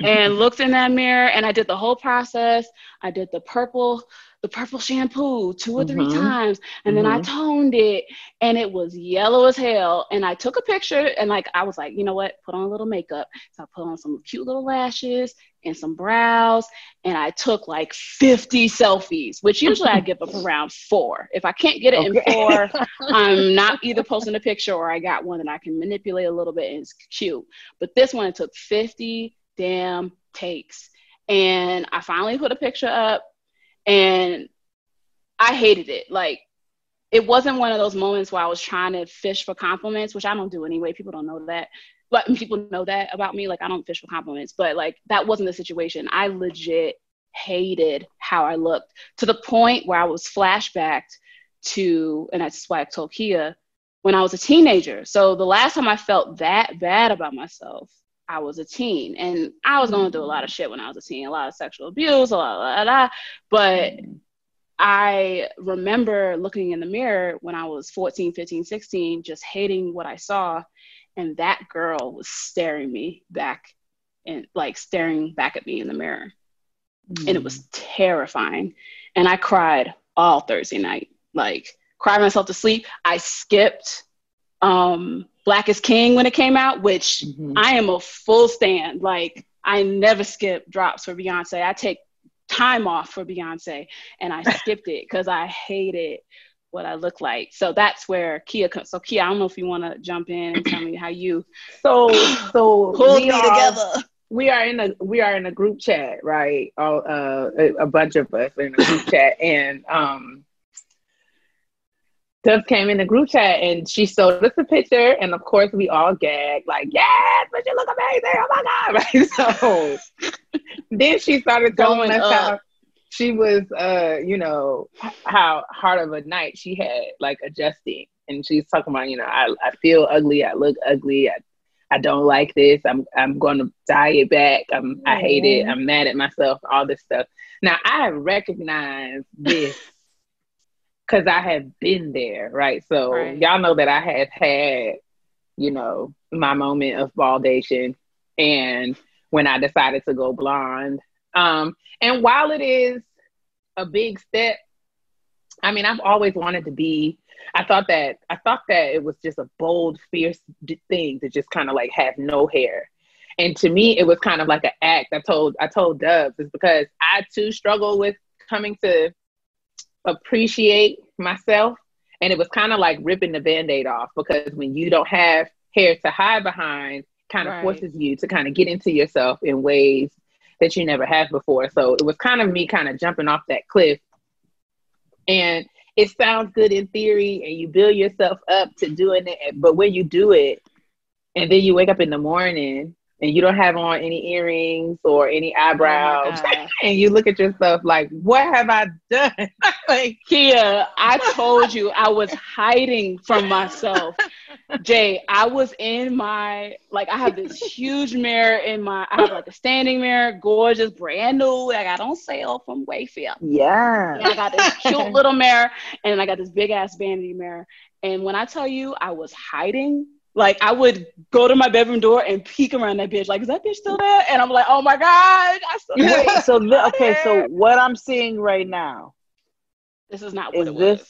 And looked in that mirror, and I did the whole process. I did the purple... the purple shampoo two or three mm-hmm. times. And mm-hmm. then I toned it and it was yellow as hell. And I took a picture and like, I was like, you know what? Put on a little makeup. So I put on some cute little lashes and some brows. And I took like fifty selfies, which usually I give up around four. If I can't get it okay. in four, I'm not either posting a picture or I got one that I can manipulate a little bit and it's cute. But this one, it took fifty damn takes. And I finally put a picture up. And I hated it. Like, it wasn't one of those moments where I was trying to fish for compliments, which I don't do anyway. People don't know that. But people know that about me. Like, I don't fish for compliments. But, like, that wasn't the situation. I legit hated how I looked, to the point where I was flashbacked to, and that's why I told Keia, when I was a teenager. So the last time I felt that bad about myself, I was a teen. And I was going through a lot of shit when I was a teen, a lot of sexual abuse, a lot, blah, blah, blah. But I remember looking in the mirror when I was fourteen, fifteen, sixteen, just hating what I saw. And that girl was staring me back and like staring back at me in the mirror. Mm. And it was terrifying. And I cried all Thursday night, like cried myself to sleep. I skipped um, Black is King when it came out, which mm-hmm. I am a full stan. Like, I never skip drops for Beyonce. I take time off for Beyonce, and I skipped it because I hated what I look like. So that's where Keia comes. So Keia, I don't know if you want to jump in and tell me how you so so pulled me together. We are in a we are in a group chat, right? All uh, a, a bunch of us in a group chat, and um, Dubs came in the group chat, and she showed us a picture, and of course we all gagged, like, yes, but you look amazing! Oh my god! Right? So then she started telling us how she was, uh, you know, how hard of a night she had, like adjusting, and she's talking about, you know, I I feel ugly, I look ugly, I. I don't like this. I'm I'm going to diet back. I'm, I hate it. I'm mad at myself. All this stuff. Now, I recognize this because I have been there, right? So right. Y'all know that I have had, you know, my moment of baldation, and when I decided to go blonde. Um, and while it is a big step, I mean, I've always wanted to be. I thought that I thought that it was just a bold, fierce d- thing to just kind of like have no hair, and to me, it was kind of like an act. I told I told Dubs is because I too struggle with coming to appreciate myself, and it was kind of like ripping the Band-Aid off, because when you don't have hair to hide behind, kind of right. forces you to kind of get into yourself in ways that you never have before. So it was kind of me kind of jumping off that cliff, and. It sounds good in theory, and you build yourself up to doing it. But when you do it, and then you wake up in the morning and you don't have on any earrings or any eyebrows, oh and you look at yourself like, what have I done? Like, Keia, I told you I was hiding from myself. Jay, I was in my, like, I have this huge mirror in my, I have like a standing mirror, gorgeous, brand new, I got on sale from Wayfair. Yeah. And I got this cute little mirror, and I got this big ass vanity mirror. And when I tell you I was hiding, like, I would go to my bedroom door and peek around that bitch. Like, is that bitch still there? And I'm like, oh my God, I still Wait, so the, okay, so what I'm seeing right now. This is not what is it this, was.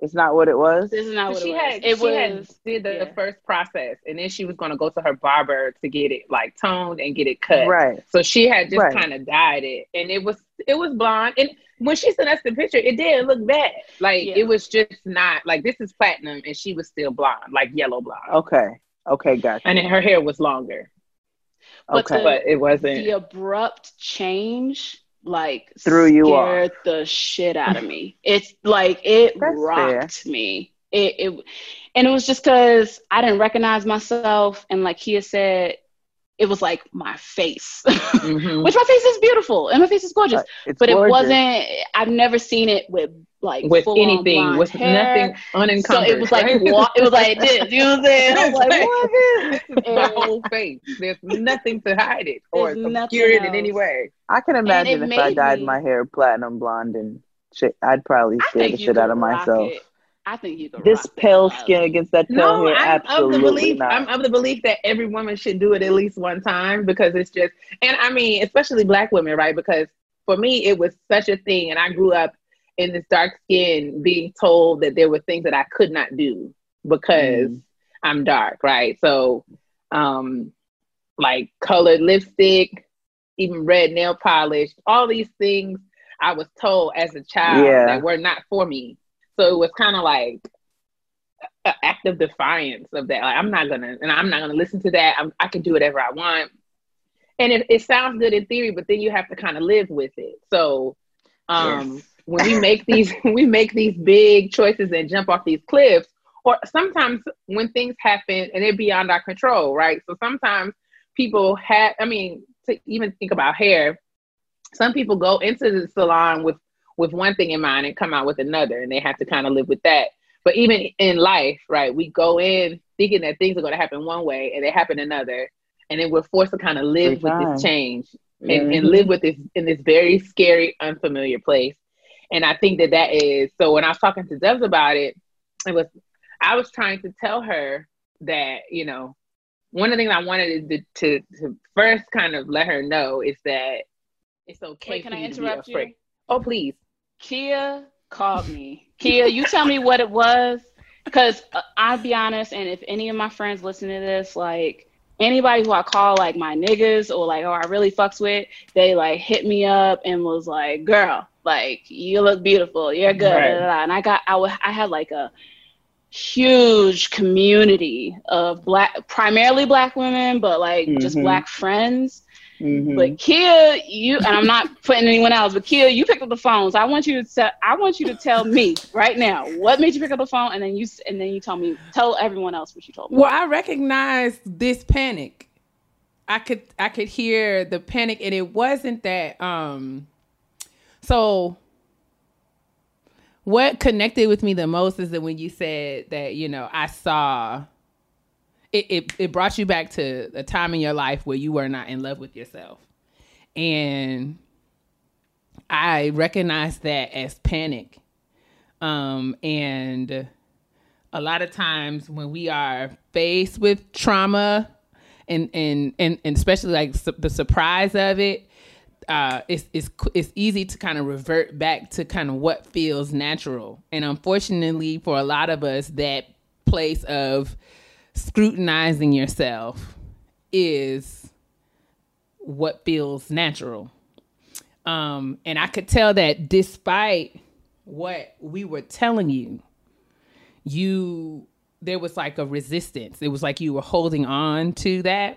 It's not what it was? This is not what she it was. Had, it she was, had did the, yeah. the first process, and then she was going to go to her barber to get it, like, toned and get it cut. Right. So she had just right. kind of dyed it, and it was it was blonde. And when she sent us the picture, it didn't look bad. Like, yeah. it was just not, like, this is platinum, and she was still blonde, like yellow blonde. Okay. Okay, gotcha. And then her hair was longer. But okay. The, but it wasn't. The abrupt change, like, threw you scared off. The shit out of me. It's, like, it That's rocked fair. Me. It, it, and it was just because I didn't recognize myself, and like Keia said, it was like my face, mm-hmm. which my face is beautiful and my face is gorgeous, uh, but gorgeous. It wasn't, I've never seen it with like with full anything, with hair. Nothing unencumbered. So it was like, right? wa- it was like this, you know what I'm saying? I was like, what is this? My whole face. There's nothing to hide it or obscure it in any way. I can imagine if I dyed me, my hair platinum blonde and shit, I'd probably scare the shit out of myself. It. I think you can This pale skin against that pale no, hair, I'm absolutely of the belief, not. I'm of the belief that every woman should do it at least one time, because it's just, and I mean, especially black women, right? Because for me, it was such a thing, and I grew up in this dark skin being told that there were things that I could not do because mm. I'm dark, right? So, um, like colored lipstick, even red nail polish, all these things I was told as a child yeah. that were not for me. So it was kind of like an act of defiance of that. Like, I'm not gonna, and I'm not gonna listen to that. I'm, I can do whatever I want, and it, it sounds good in theory, but then you have to kind of live with it. So, um, yes. when we make these when we make these big choices and jump off these cliffs, or sometimes when things happen and they're beyond our control, right? So sometimes people have, I mean, to even think about hair, some people go into the salon with, with one thing in mind and come out with another, and they have to kind of live with that. But even in life, right, we go in thinking that things are going to happen one way and they happen another. And then we're forced to kind of live with this change and, mm-hmm. and live with this in this very scary, unfamiliar place. And I think that that is, so when I was talking to Dubs about it, it was, I was trying to tell her that, you know, one of the things I wanted to to, to first kind of let her know is that it's okay. Wait, can I interrupt you? Oh, please. Keia called me. Keia, you tell me what it was, because uh, I'll be honest, and if any of my friends listen to this, like, anybody who I call like my niggas or like who I really fucks with, they like hit me up and was like, girl, like, you look beautiful, you're good, right. blah, blah, blah. And I got I, w- I had like a huge community of black, primarily black women, but like mm-hmm. just black friends. Mm-hmm. But Keia, you, and I'm not putting anyone else, but Keia, you picked up the phone. So I want you to tell, I want you to tell me right now what made you pick up the phone, and then you, and then you tell me, tell everyone else what you told me. Well, I recognized this panic. I could, I could hear the panic, and it wasn't that. Um, so what connected with me the most is that when you said that, you know, I saw. It, it it brought you back to a time in your life where you were not in love with yourself. And I recognized that as panic. Um, and a lot of times when we are faced with trauma and, and, and, and especially like su- the surprise of it, uh, it's, it's, it's easy to kind of revert back to kind of what feels natural. And unfortunately for a lot of us, that place of scrutinizing yourself is what feels natural. Um, and I could tell that despite what we were telling you, you, there was like a resistance. It was like you were holding on to that.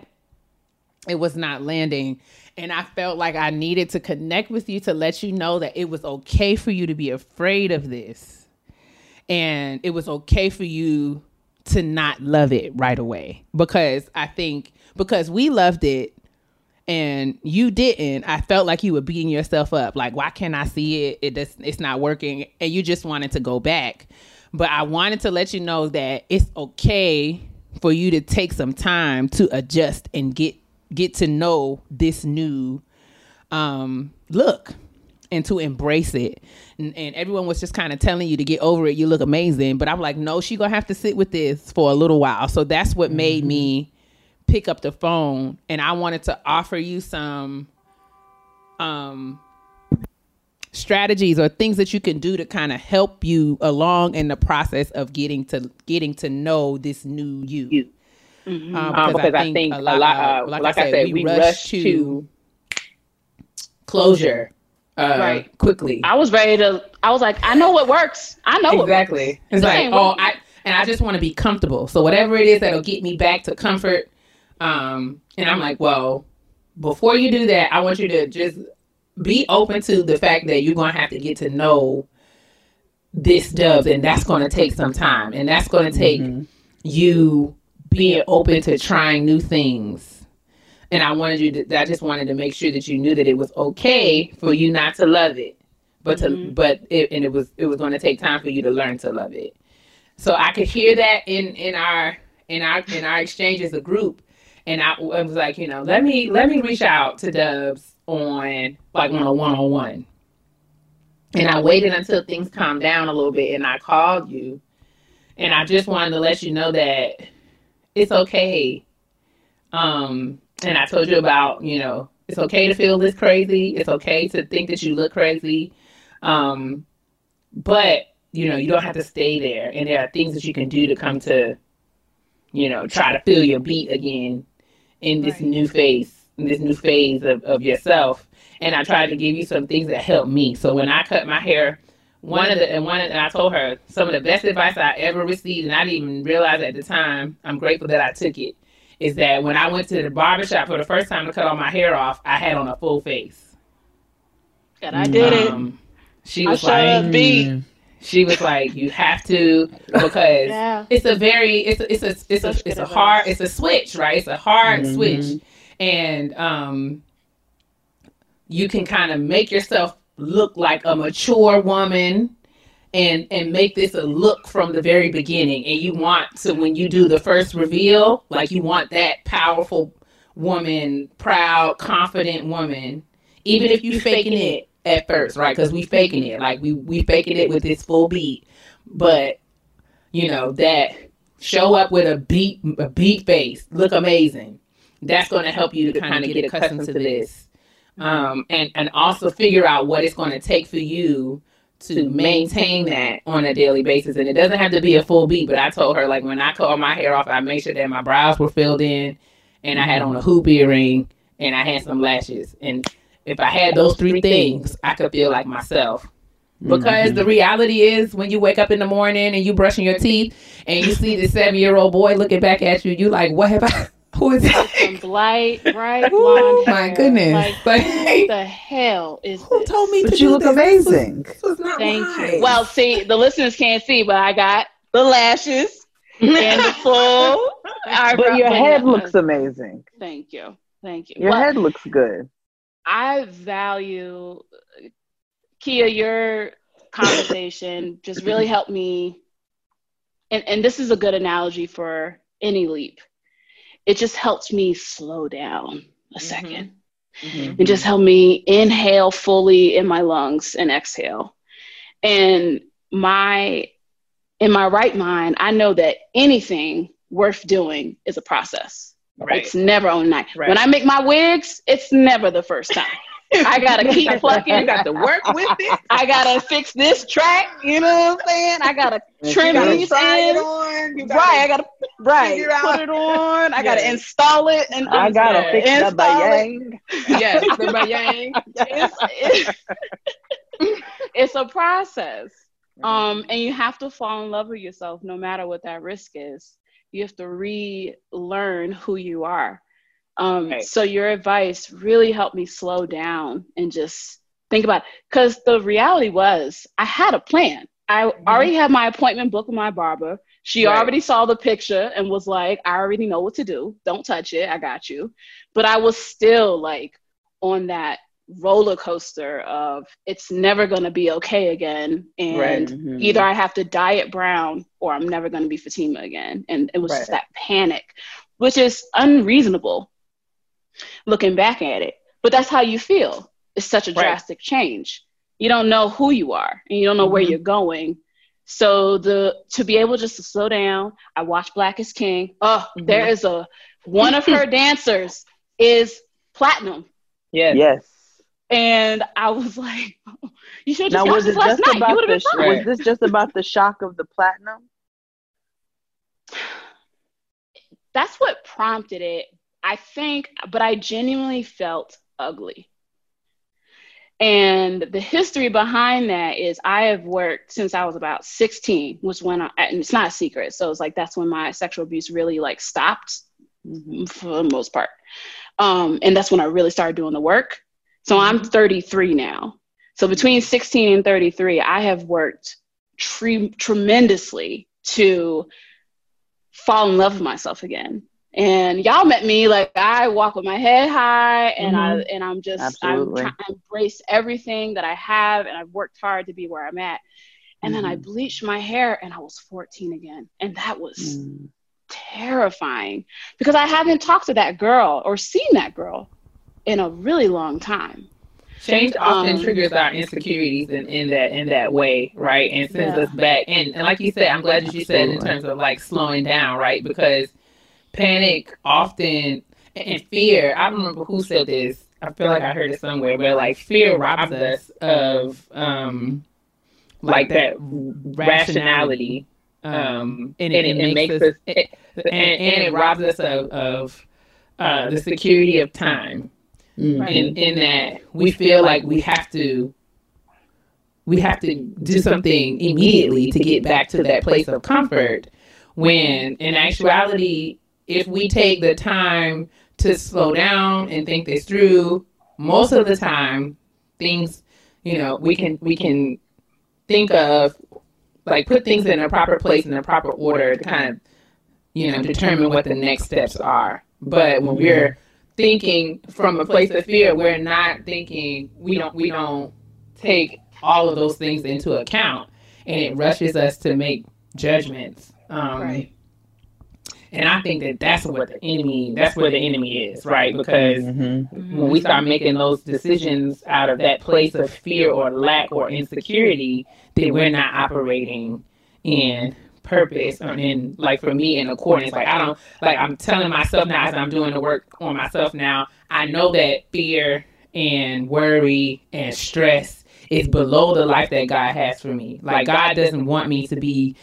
It was not landing. And I felt like I needed to connect with you to let you know that it was okay for you to be afraid of this. And it was okay for you to not love it right away, because I think because we loved it and you didn't, I felt like you were beating yourself up. Like, why can't I see it? It just, it's not working. And you just wanted to go back. But I wanted to let you know that it's okay for you to take some time to adjust and get, get to know this new um, look and to embrace it. And, and everyone was just kind of telling you to get over it. You look amazing. But I'm like, no, she going to have to sit with this for a little while. So that's what mm-hmm. made me pick up the phone. And I wanted to offer you some um, strategies or things that you can do to kind of help you along in the process of getting to getting to know this new you. you. Mm-hmm. Um, because, um, because I think, I think a lot, a lot of, like, like I, I said, we, we rush, rush to, to closure. closure. Uh, right, quickly. I was ready to. I was like, I know what works. I know exactly. What works. It's like, oh, I, and I just want to be comfortable. So whatever it is that'll get me back to comfort, um, and I'm like, well, before you do that, I want you to just be open to the fact that you're gonna have to get to know this Dubs, and that's gonna take some time, and that's gonna take mm-hmm. you being open to trying new things. And I wanted you to, I just wanted to make sure that you knew that it was okay for you not to love it, but to, mm-hmm. but it, and it was, it was going to take time for you to learn to love it. So I could hear that in, in our, in our, in our exchange as a group. And I, I was like, you know, let me, let me reach out to Dubs on like on a one-on-one. And I waited until things calmed down a little bit and I called you. And I just wanted to let you know that it's okay. Um, And I told you about, you know, it's okay to feel this crazy. It's okay to think that you look crazy. Um, but, you know, you don't have to stay there. And there are things that you can do to come to, you know, try to feel your beat again in this right. new phase, in this new phase of, of yourself. And I tried to give you some things that helped me. So when I cut my hair, one of the, and one, and I told her some of the best advice I ever received, and I didn't even realize at the time, I'm grateful that I took it, is that when I went to the barbershop for the first time to cut all my hair off, I had on a full face. And I did um, it. She was I like, mm. she was like, you have to, because yeah. it's a very, it's a, it's a, it's a, it's a hard, it's a switch, right? It's a hard mm-hmm. switch, and um, you can kind of make yourself look like a mature woman. And and make this a look from the very beginning. And you want to, when you do the first reveal, like you want that powerful woman, proud, confident woman, even if you faking it at first, right? Because we faking it. Like we, we faking it with this full beat. But, you know, that show up with a beat, a beat face, look amazing. That's going to help you to kind of get accustomed to this. Um, and, and also figure out what it's going to take for you to maintain that on a daily basis. And it doesn't have to be a full beat, but I told her, like, when I cut my hair off, I made sure that my brows were filled in, and I had on a hoop earring, and I had some lashes. And if I had those three things, I could feel like myself. Because mm-hmm. the reality is, when you wake up in the morning and you brushing your teeth and you see this seven-year-old boy looking back at you, you like, what have I... Who is that? Some light, right? Oh my hair. Goodness! Like, but, what the hell is? Who this? Told me but to you do look this? Amazing? This was not Thank mine. You. Well, see, the listeners can't see, but I got the lashes and the full. But your head looks amazing. Thank you. Thank you. Your well, head looks good. I value Keia. Your conversation just really helped me, and and this is a good analogy for any leap. It just helps me slow down a second. Mm-hmm. Mm-hmm. It just helped me inhale fully in my lungs and exhale. And my, in my right mind, I know that anything worth doing is a process. Right. It's never overnight. Right. When I make my wigs, it's never the first time. I got to keep plucking. I got to work with it. I got to fix this track. You know what I'm saying? I got to trim these in. Right. I got to right. put it on. I yes. got to install it. And I got to fix the bayang. Yes, the bayang. It's, it's, it's a process. Um, and you have to fall in love with yourself no matter what that risk is. You have to relearn who you are. Um, right. So your advice really helped me slow down and just think about it. Because the reality was I had a plan. I mm-hmm. already had my appointment booked with my barber. She right. already saw the picture and was like, I already know what to do. Don't touch it. I got you. But I was still like on that roller coaster of it's never going to be okay again. And right. mm-hmm. either I have to diet brown or I'm never going to be Fatima again. And it was right. just that panic, which is unreasonable. Looking back at it, but that's how you feel. It's such a right. drastic change. You don't know who you are and you don't know mm-hmm. where you're going. So the to be able just to slow down, I watched Black is King. Oh, mm-hmm. there is a one of her dancers is platinum. Yes. Yes. And I was like, oh, you should have just watched this last night. You would have been fine. Was this just about the shock of the platinum? That's what prompted it. I think, but I genuinely felt ugly. And the history behind that is I have worked since I was about sixteen, which when I, and it's not a secret. So it's like, that's when my sexual abuse really like stopped mm-hmm. for the most part. Um, and that's when I really started doing the work. So mm-hmm. I'm thirty-three now. So between sixteen and thirty-three, I have worked tre- tremendously to fall in love with myself again. And y'all met me, like I walk with my head high and mm-hmm. I, and I'm just, I'm trying to embrace everything that I have. And I've worked hard to be where I'm at. And mm-hmm. then I bleached my hair and I was fourteen again. And that was mm. terrifying because I haven't talked to that girl or seen that girl in a really long time. Change often um, triggers our insecurities in, in that in that way, right? And sends yeah. us back. And, and like you said, I'm glad that you said in terms of like slowing down, right? Because panic often and fear, I don't remember who said this, I feel like I heard it somewhere, but like fear robs us of um like that rationality um and it, and it, it makes us it, and, and it robs us of, of uh the security of time mm-hmm. in, in that we feel like we have to we have to do something immediately to get back to that place of comfort, when in actuality, if we take the time to slow down and think this through, most of the time, things You know, we can we can think of, like, put things in a proper place in a proper order to kind of, you know, determine what the next steps are. But when we're thinking from a place of fear, we're not thinking, we don't we don't take all of those things into account, and it rushes us to make judgments. Um, right. And I think that that's what the enemy, that's where the enemy is, right? Because mm-hmm. when we start making those decisions out of that place of fear or lack or insecurity, then we're not operating in purpose or in, like, for me, in accordance. Like, I don't, like, I'm telling myself now, as I'm doing the work on myself now, I know that fear and worry and stress is below the life that God has for me. Like, God doesn't want me to be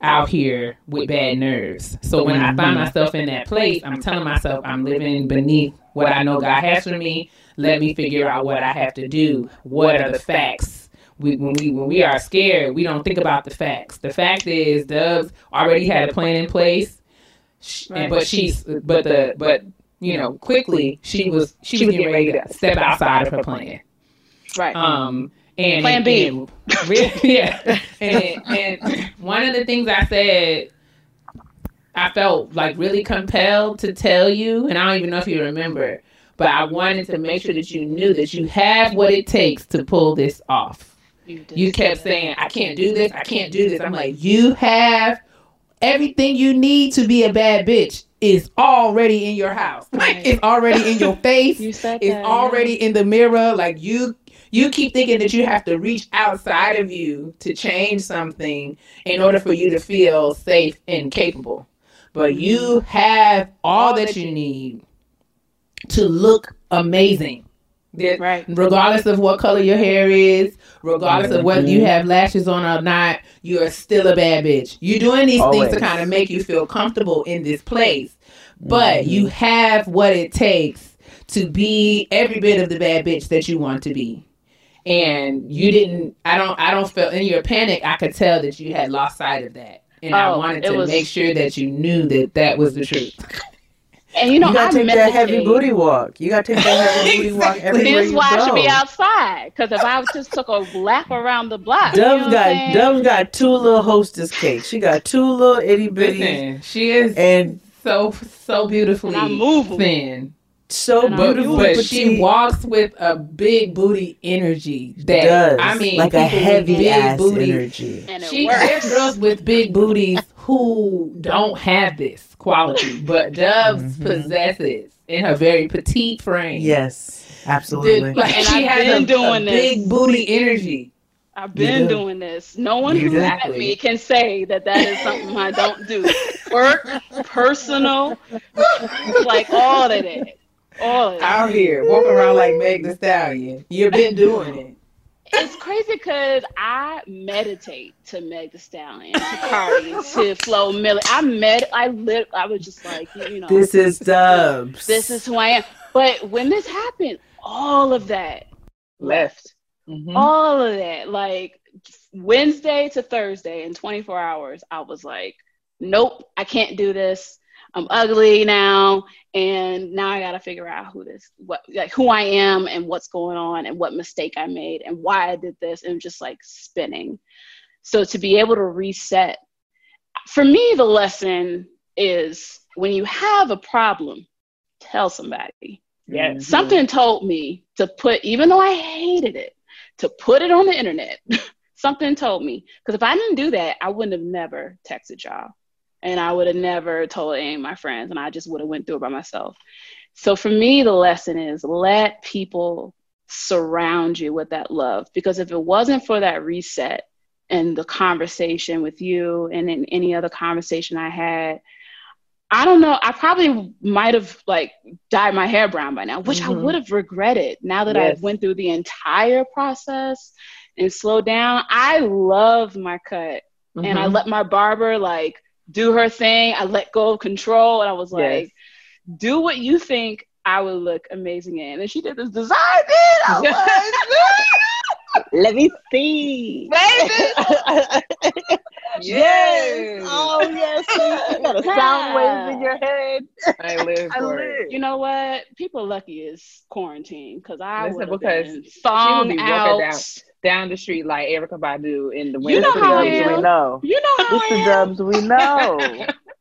out here with bad nerves. So when mm-hmm. I find myself in that place, I'm telling myself I'm living beneath what I know God has for me. Let me figure out what I have to do. What are the facts? We, when we when we are scared, we don't think about the facts. The fact is, Dubs already had a plan in place, right. and, but she's but the but you know quickly she was she was getting ready to step outside of her plan. Right. Um. And, Plan B. And, and, yeah. And, and one of the things I said, I felt like really compelled to tell you, and I don't even know if you remember, but I wanted to make sure that you knew that you have what it takes to pull this off. You, you kept saying, I can't do this, I can't do this. I'm like, you have everything you need to be a bad bitch. Is already in your house. Like, right. It's already in your face. You said it's that, already yeah. in the mirror. Like, you you keep thinking that you have to reach outside of you to change something in order for you to feel safe and capable. But you have all that you need to look amazing. That, right. Regardless of what color your hair is, regardless mm-hmm. of whether you have lashes on or not, you're still a bad bitch. You're doing these Always. things to kind of make you feel comfortable in this place, but mm-hmm. you have what it takes to be every bit of the bad bitch that you want to be. And you didn't. I don't. I don't feel in your panic. I could tell that you had lost sight of that, and oh, I wanted to was... make sure that you knew that that was the truth. And you know, you gotta I take that heavy booty walk. You gotta take that heavy booty walk everywhere you go. This is why I should be outside. Because if I just took a lap around the block, Dove you know got Dove got two little hostess cakes. She got two little itty bitties. She is and so so beautifully thin. So and beautiful, but, but she walks with a big booty energy. That does. I mean, like a heavy ass booty. energy. And it she works. Girls with big booties who don't have this quality, but Doves mm-hmm. possesses in her very petite frame. Yes, absolutely. The, like, and she I've has been a, doing a this. big booty energy. I've been yeah. doing this. No one exactly. who's at me can say that that is something I don't do. Work, personal, like all of that. All out here walking around like Meg Thee Stallion. You've been doing it. It's crazy because I meditate to Meg Thee Stallion, to Cardi, to Flo Milli. I med- I lit- I was just like, you know, this is Dubs. This is who I am. But when this happened, all of that left. Mm-hmm. All of that, like Wednesday to Thursday in twenty-four hours, I was like, nope, I can't do this. I'm ugly now, and now I gotta figure out who this, what, like who I am, and what's going on, and what mistake I made, and why I did this, and just like spinning. So to be able to reset, for me, the lesson is when you have a problem, tell somebody. Yeah. Mm-hmm. Something told me to put, even though I hated it, to put it on the internet. Something told me, because if I didn't do that, I wouldn't have never texted y'all. And I would have never told any of my friends, and I just would have went through it by myself. So for me, the lesson is let people surround you with that love, because if it wasn't for that reset and the conversation with you and in any other conversation I had, I don't know, I probably might have like dyed my hair brown by now, which mm-hmm. I would have regretted now that yes. I went through the entire process and slowed down. I love my cut, mm-hmm. and I let my barber like do her thing. I let go of control, and I was like, yes. do what you think I would look amazing in. And she did this design, and I was like, let me see. Baby. Yes. yes. Oh, yes. You got a sound wave in your head. I live I for live. it. You know what? People lucky is quarantine, because I would have been thong out. Down, down the street like Erykah Badu in the winter. You know how it is. We know. You know how it is. Dubs, we know.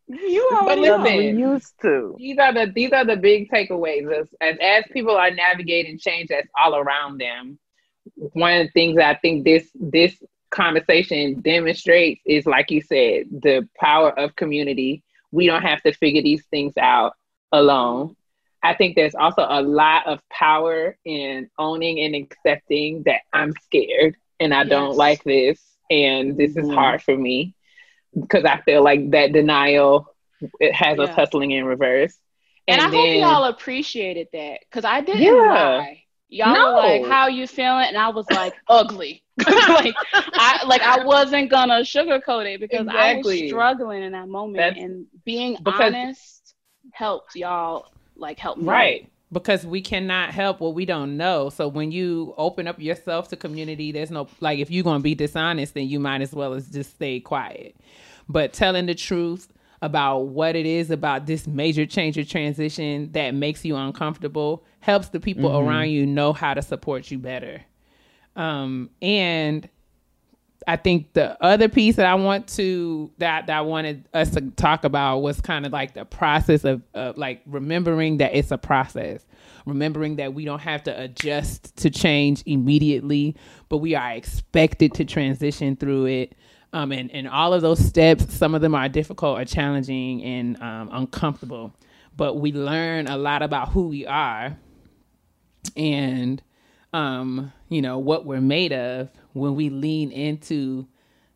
You already know. We used to. These are the, these are the big takeaways. As, as, as people are navigating change that's all around them, one of the things I think this this conversation demonstrates is, like you said, the power of community. We don't have to figure these things out alone. I think there's also a lot of power in owning and accepting that I'm scared and I yes. don't like this, and this mm-hmm. is hard for me, because I feel like that denial, it has yeah. us hustling in reverse. And, and I then, hope y'all appreciated that, because I didn't yeah. lie. Y'all no. were like, how you feeling? And I was like, ugly. like, I, like, I wasn't going to sugarcoat it, because exactly. I was struggling in that moment. That's, and being honest helped y'all, like, help me. Right. Because we cannot help what we don't know. So when you open up yourself to community, there's no, like, if you're going to be dishonest, then you might as well as just stay quiet. But telling the truth about what it is about this major change or transition that makes you uncomfortable helps the people mm-hmm. around you know how to support you better. Um, and I think the other piece that I want to, that, that I wanted us to talk about was kind of like the process of, of like remembering that it's a process, remembering that we don't have to adjust to change immediately, but we are expected to transition through it. Um, and, and all of those steps, some of them are difficult or challenging and um, uncomfortable, but we learn a lot about who we are and, um, you know, what we're made of when we lean into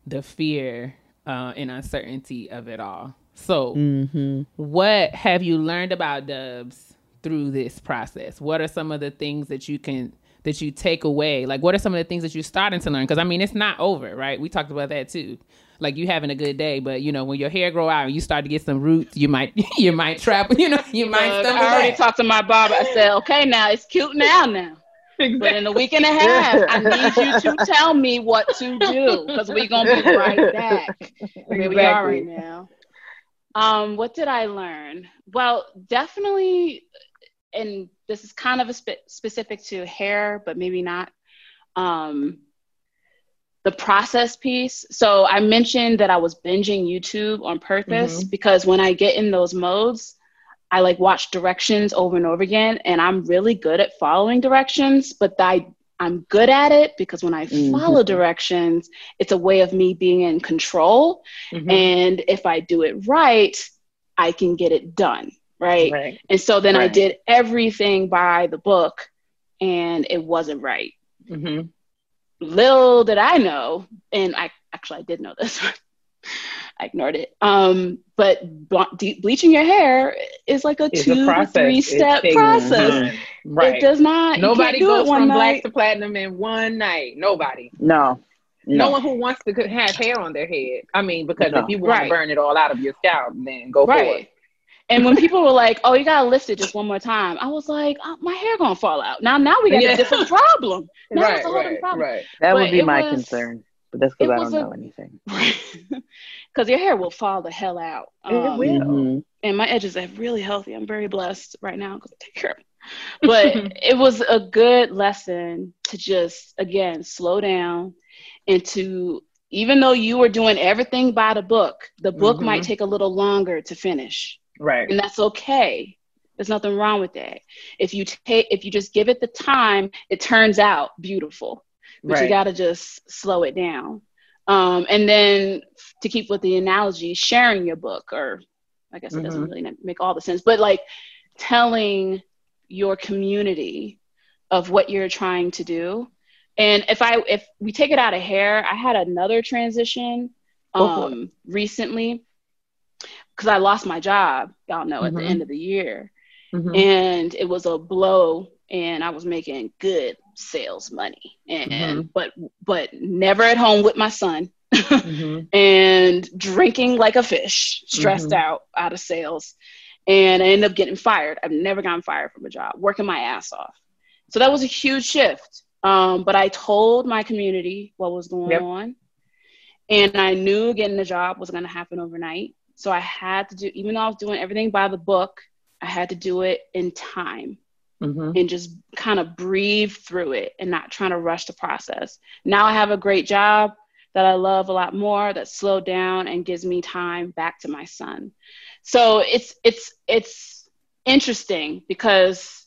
the fear uh, and uncertainty of it all. So mm-hmm. what have you learned about, Dubs, through this process? What are some of the things that you can that you take away? Like, what are some of the things that you're starting to learn? Because, I mean, it's not over, right? We talked about that, too. Like, you having a good day, but, you know, when your hair grow out and you start to get some roots, you might, you might trap, you know, you might Look, stumble I already back. Talked to my barber. I said, okay, now, it's cute now, now. Exactly. But in a week and a half, I need you to tell me what to do, because we're going to be right back. Exactly. Here we are right now. Um, what did I learn? Well, definitely, and this is kind of a spe- specific to hair, but maybe not. Um, the process piece. So I mentioned that I was binging YouTube on purpose mm-hmm. because when I get in those modes, I like watch directions over and over again. And I'm really good at following directions, but I, I'm good at it because when I mm-hmm. follow directions, it's a way of me being in control. Mm-hmm. And if I do it right, I can get it done. Right? right. And so then right. I did everything by the book and it wasn't right. Mm-hmm. Little did I know, and I actually, I did know this. I ignored it. Um, but ble- bleaching your hair is like a it's two a to three step process. Mm-hmm. Right. It does not, nobody do goes from night. black to platinum in one night. Nobody. No. No. no one who wants to have hair on their head. I mean, because no. if you want right. to burn it all out of your scalp, then go right. for it. And when people were like, oh, you got to lift it just one more time, I was like, oh, my hair going to fall out. Now, now we got yeah. a different problem. Now right, it's a whole right, problem. Right. That but would be my was, concern. But that's because I don't a, know anything. Because your hair will fall the hell out. Um, it will. Mm-hmm. And my edges are really healthy. I'm very blessed right now because I take care of it. But it was a good lesson to just, again, slow down and to, even though you were doing everything by the book, the book mm-hmm. might take a little longer to finish. Right. And that's okay. There's nothing wrong with that. If you take, if you just give it the time, it turns out beautiful, but right. you got to just slow it down. Um, and then to keep with the analogy, sharing your book, or I guess it mm-hmm. doesn't really make all the sense, but like telling your community of what you're trying to do. And if I, if we take it out of hair, I had another transition um, recently, because I lost my job, y'all know, at mm-hmm. the end of the year. Mm-hmm. And it was a blow, and I was making good sales money. And mm-hmm. but but never at home with my son mm-hmm. and drinking like a fish, stressed mm-hmm. out out of sales. And I ended up getting fired. I've never gotten fired from a job, working my ass off. So that was a huge shift. Um, but I told my community what was going yep. on. And I knew getting a job was going to happen overnight. So I had to do, even though I was doing everything by the book, I had to do it in time mm-hmm. and just kind of breathe through it and not trying to rush the process. Now I have a great job that I love a lot more, that slowed down and gives me time back to my son. So it's, it's, it's interesting because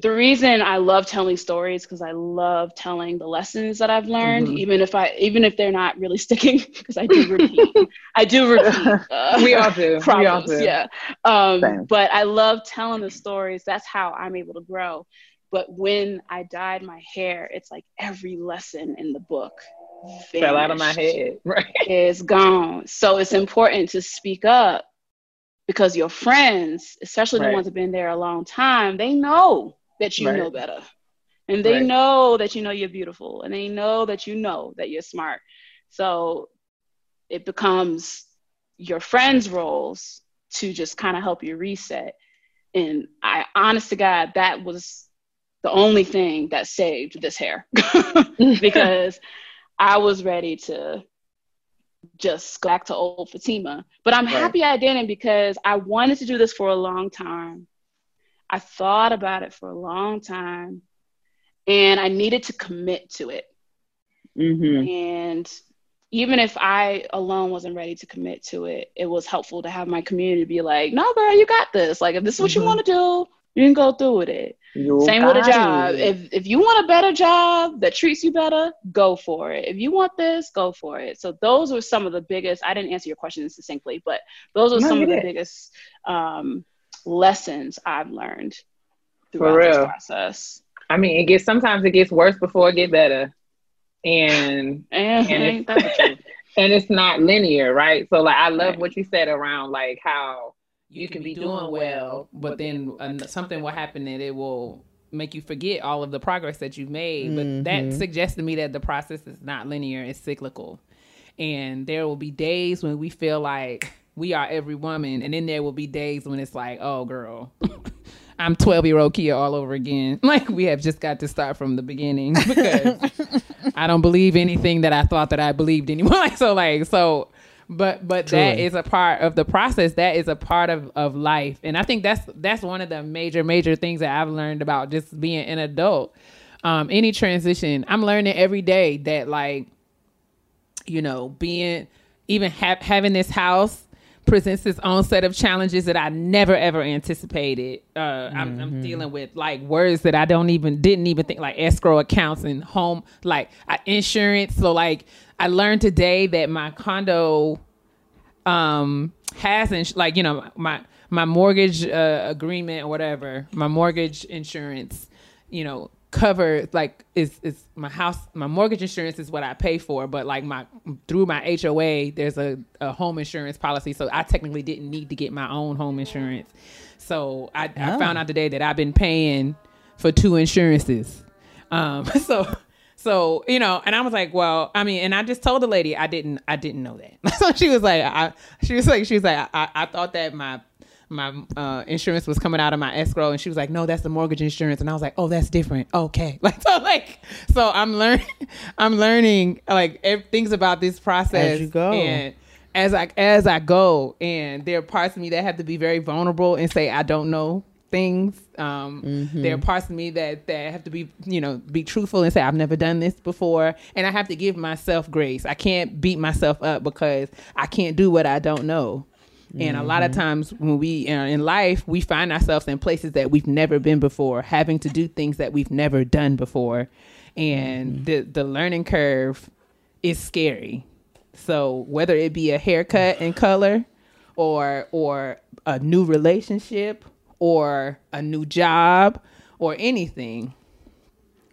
the reason I love telling stories, because I love telling the lessons that I've learned, mm-hmm. even if I, even if they're not really sticking, because I do repeat, I do repeat. Uh, we all do. Problems, we all do. Yeah. Um, but I love telling the stories. That's how I'm able to grow. But when I dyed my hair, it's like every lesson in the book vanished, fell out of my head. Right. It's gone. So it's important to speak up because your friends, especially right. the ones that have been there a long time, they know that you right. know better. And they right. know that you know you're beautiful. And they know that you know that you're smart. So it becomes your friends' roles to just kind of help you reset. And I, honest to God, that was the only thing that saved this hair because I was ready to just go back to old Fatima. But I'm right. happy I didn't because I wanted to do this for a long time. I thought about it for a long time and I needed to commit to it. Mm-hmm. And even if I alone wasn't ready to commit to it, it was helpful to have my community be like, no, girl, you got this. Like, if this is what mm-hmm. you want to do, you can go through with it. You Same with a job. It. If if you want a better job that treats you better, go for it. If you want this, go for it. So those were some of the biggest, I didn't answer your question succinctly, but those were no, some of did. the biggest um, lessons I've learned throughout for real. this process. I mean, it gets, sometimes it gets worse before it gets better. And, and, and, it's, that's true. and it's not linear, right? So like, I love right. what you said around like how You, you can be, be doing, doing well, but then uh, something will happen that it will make you forget all of the progress that you've made. Mm-hmm. But that suggests to me that the process is not linear, it's cyclical. And there will be days when we feel like we are every woman. And then there will be days when it's like, oh, girl, I'm twelve-year-old Keia all over again. Like, we have just got to start from the beginning because I don't believe anything that I thought that I believed anymore. so, like, so... But but Truly. that is a part of the process. That is a part of, of life. And I think that's that's one of the major, major things that I've learned about just being an adult. Um, any transition, I'm learning every day that like, you know, being even ha- having this house presents its own set of challenges that I never, ever anticipated. Uh, mm-hmm. I'm, I'm dealing with like words that I don't even didn't even think like escrow accounts and home like uh, insurance. So like I learned today that my condo um, has ins- like, you know, my my mortgage uh, agreement or whatever, my mortgage insurance, you know, cover like is is my house, my mortgage insurance is what I pay for, but like my through my H O A there's a, a home insurance policy, so I technically didn't need to get my own home insurance. So I, oh. I found out today that I've been paying for two insurances. Um, so so you know, and I was like, well, I mean, and I just told the lady I didn't I didn't know that. So she was like, I she was like she was like I, I thought that my my uh, insurance was coming out of my escrow, and she was like, no, that's the mortgage insurance. And I was like, oh, that's different. Okay. Like, so like, so I'm learning, I'm learning like ev- things about this process as you go. And as I, as I go. And there are parts of me that have to be very vulnerable and say, I don't know things. Um, mm-hmm. There are parts of me that, that have to be, you know, be truthful and say, I've never done this before. And I have to give myself grace. I can't beat myself up because I can't do what I don't know. And a lot of times when we are in life, we find ourselves in places that we've never been before, having to do things that we've never done before. And mm-hmm. the, the learning curve is scary. So whether it be a haircut and color or or a new relationship or a new job or anything.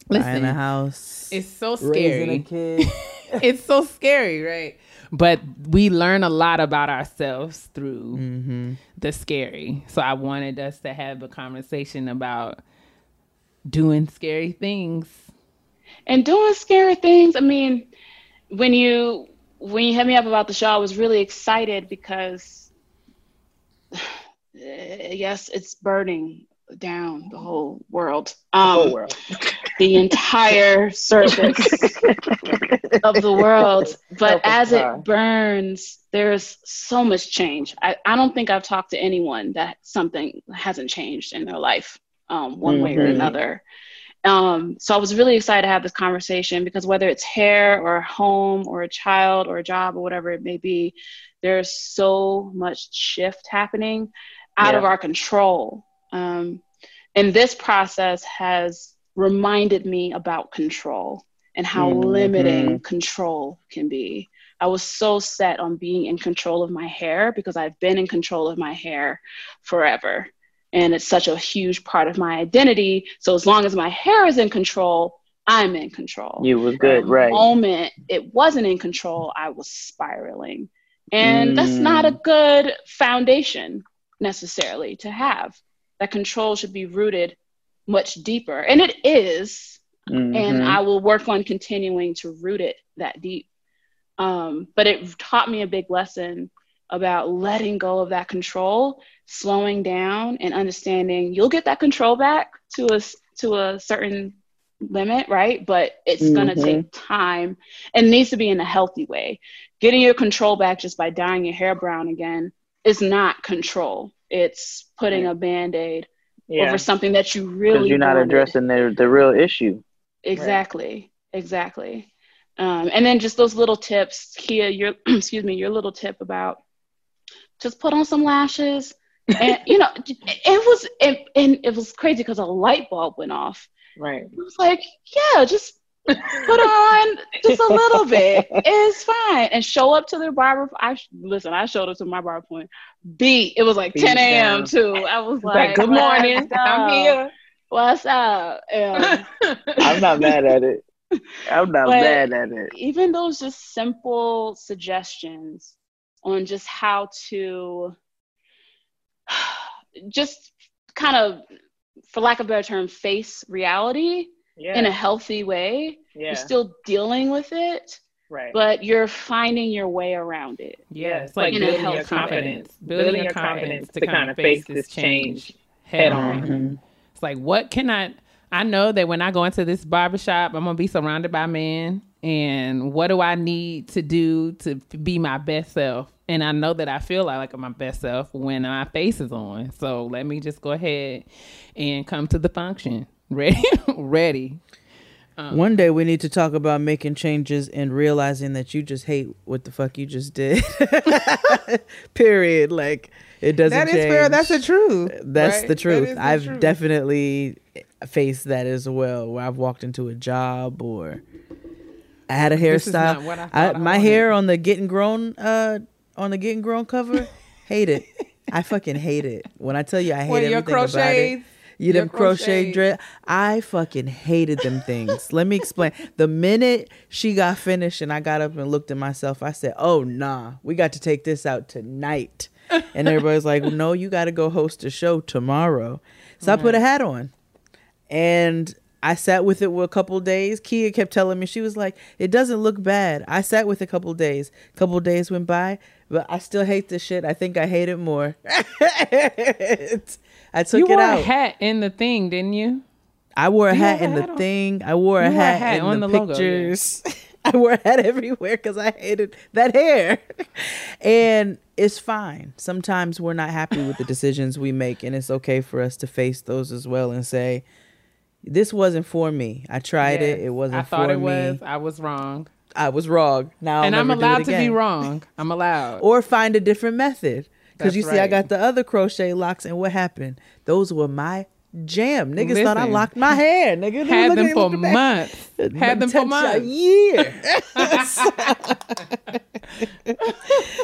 Listen, buying a house. It's so scary. Raising a kid. It's so scary, right? But we learn a lot about ourselves through mm-hmm. the scary. So I wanted us to have a conversation about doing scary things. And doing scary things. I mean, when you when you hit me up about the show, I was really excited because, yes, it's burning down the whole world. Um, the whole world. the entire surface of the world. But as it burns, there's so much change. I, I don't think I've talked to anyone that something hasn't changed in their life um, one mm-hmm. way or another. Um, so I was really excited to have this conversation, because whether it's hair or home or a child or a job or whatever it may be, there's so much shift happening out yeah. of our control. Um, and this process has reminded me about control and how mm-hmm. limiting control can be. I was so set on being in control of my hair, because I've been in control of my hair forever. And it's such a huge part of my identity. So as long as my hair is in control, I'm in control. You was good, right? The moment it wasn't in control, I was spiraling. And mm. that's not a good foundation necessarily to have. That control should be rooted much deeper. And it is. Mm-hmm. And I will work on continuing to root it that deep. Um, but it taught me a big lesson about letting go of that control, slowing down, and understanding you'll get that control back to a, to a certain limit, right? But it's mm-hmm. going to take time, and needs to be in a healthy way. Getting your control back just by dyeing your hair brown again is not control. It's putting a Band-Aid yeah. over something that you really because you're not wanted. Addressing the, the real issue. Exactly, right. exactly. Um, and then just those little tips, Kia, your, excuse me, your little tip about just put on some lashes. And, you know, it was, it, and it was crazy because a light bulb went off. Right. It was like, yeah, just put on just a little bit. It's fine. And show up to their barber. I Listen, I showed up to my barber point. Beat. It was like Beat ten a.m. too. I was like, like good morning. I'm here. What's up? Yeah. I'm not mad at it. I'm not but mad at it. Even those just simple suggestions on just how to just kind of, for lack of a better term, face reality yeah. in a healthy way. Yeah. You're still dealing with it, right? But you're finding your way around it. Yeah, it's like, like building your confidence, building, building your confidence to, to kind of face this change head on. Mm-hmm. It's like, what can I... I know that when I go into this barbershop, I'm going to be surrounded by men. And what do I need to do to be my best self? And I know that I feel like I'm my best self when my face is on. So let me just go ahead and come to the function. Ready? Ready. Um, One day we need to talk about making changes and realizing that you just hate what the fuck you just did. Period. Like, it doesn't that change. That is fair. That's the truth. That's right? the truth. That the I've truth. definitely... face that as well, where I've walked into a job or I had a hairstyle. I I, my I hair on the Getting Grown uh on the Getting Grown cover, hate it. I fucking hate it. When I tell you I hate well, everything your crochets, about it. You them crochet dread. I fucking hated them things. Let me explain. The minute she got finished and I got up and looked at myself, I said, "Oh nah, we got to take this out tonight." And everybody's like, "No, you got to go host a show tomorrow." So mm. I put a hat on. And I sat with it for a couple of days. Keia kept telling me, she was like, it doesn't look bad. I sat with it a couple of days. A couple of days went by, but I still hate this shit. I think I hate it more. I took you it out. You wore a hat in the thing, didn't you? I wore a you hat in hat the on? thing. I wore a you hat, hat in on the, the pictures. Logo, yeah. I wore a hat everywhere because I hated that hair. And it's fine. Sometimes we're not happy with the decisions we make, and it's okay for us to face those as well and say, this wasn't for me. I tried yes, it. It wasn't I thought for it me. was. I was wrong. I was wrong. Now I'll And I'm allowed to be wrong. I'm allowed. Or find a different method. Because you see, right. I got the other crochet locks, and what happened? Those were my jam. Niggas Listen, thought I locked my hair. Niggas had them for months. Had them for months. A year.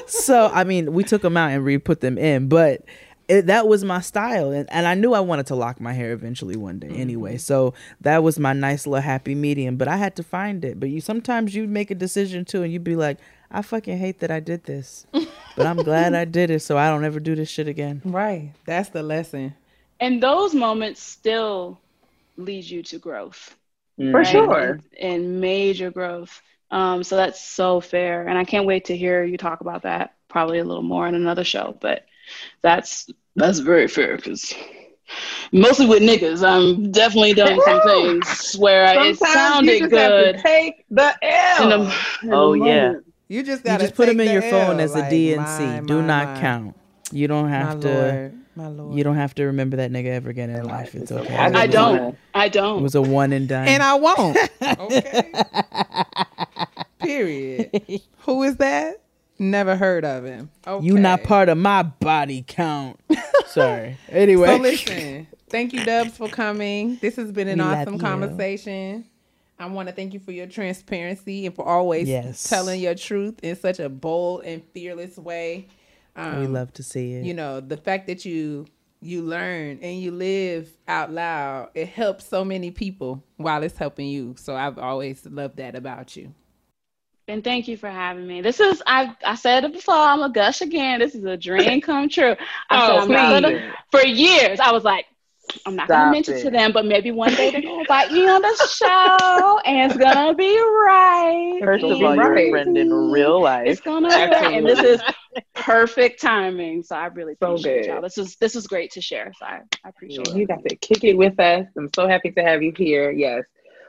So, I mean, we took them out and re-put them in, but... It, that was my style, and, and I knew I wanted to lock my hair eventually one day anyway, mm-hmm. so that was my nice little happy medium, but I had to find it. But you sometimes you make a decision too, and you'd be like, I fucking hate that I did this, but I'm glad I did it, so I don't ever do this shit again. Right. That's the lesson. And those moments still lead you to growth. Mm. Right? For sure. And, and major growth. Um, so that's so fair, and I can't wait to hear you talk about that probably a little more in another show, but that's... That's very fair, because mostly with niggas. I'm definitely done some things where Sometimes it sounded you just good. Have to take the L. In a, in oh yeah. You just gotta you just put them in the your L, phone as a like, D N C. My, Do my, not my. count. You don't have my to. Lord. My Lord. You don't have to remember that nigga ever again in life. It's okay. I, I don't. I don't. It was a one and done. And I won't. Okay. Period. Who is that? Never heard of him. Okay. You not part of my body count. Sorry. Anyway. So listen, thank you, Dubs, for coming. This has been an we awesome conversation. I want to thank you for your transparency and for always yes. telling your truth in such a bold and fearless way. Um, we love to see it. You know, the fact that you you learn and you live out loud, it helps so many people while it's helping you. So I've always loved that about you. And thank you for having me. This is, I I said it before, I'm a gush again. This is a dream come true. I oh, said, I'm not gonna, for years, I was like, I'm not Stop gonna mention it. to them, but maybe one day they're gonna invite me on the show and it's gonna be right. First of all, you're a friend in real life. It's gonna be right. And this is perfect timing. So I really appreciate so y'all. This is this is great to share. So I, I appreciate yeah, it. You got to kick it with us. I'm so happy to have you here. Yes.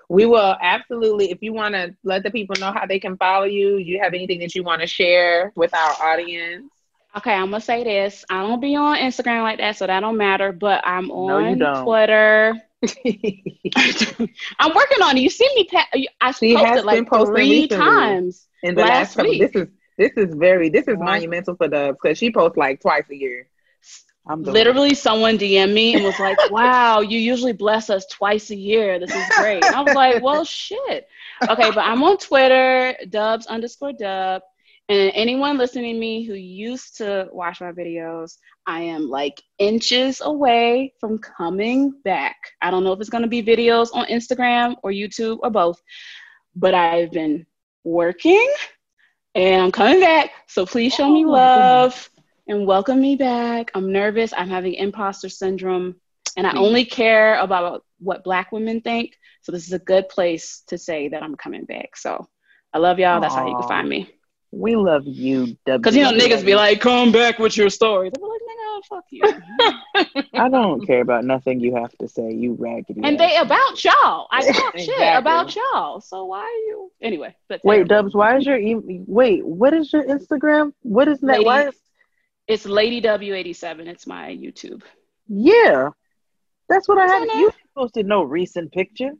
We will absolutely, if you want to let the people know how they can follow you, you have anything that you want to share with our audience? Okay, I'm going to say this. I don't be on Instagram like that, so that don't matter, but I'm on no, Twitter. I'm working on it. You see me, pa- I she posted has like been posting three times in the last, last couple, week. This is, this is very, this is wow. monumental for Dubs because she posts like twice a year. I'm literally one. Someone D M'd me and was like, wow, you usually bless us twice a year. This is great. And I was like, well, shit. Okay, but I'm on Twitter, Dubs underscore Dub. And anyone listening to me who used to watch my videos, I am like inches away from coming back. I don't know if it's going to be videos on Instagram or YouTube or both, but I've been working and I'm coming back. So please show oh, me love. And welcome me back. I'm nervous. I'm having imposter syndrome. And I only care about what Black women think. So this is a good place to say that I'm coming back. So I love y'all. That's Aww. How you can find me. We love you, W. Because, you know, niggas be like, come back with your stories. I'm like, nigga, fuck you. I don't care about nothing you have to say, you raggedy. And they about y'all. I talk exactly. shit about y'all. So why are you? Anyway. But wait, Dubs, why is your, e- wait, what is your Instagram? What is that? Why is It's Lady W eighty-seven. It's my YouTube. Yeah. That's what I had. You posted no recent picture?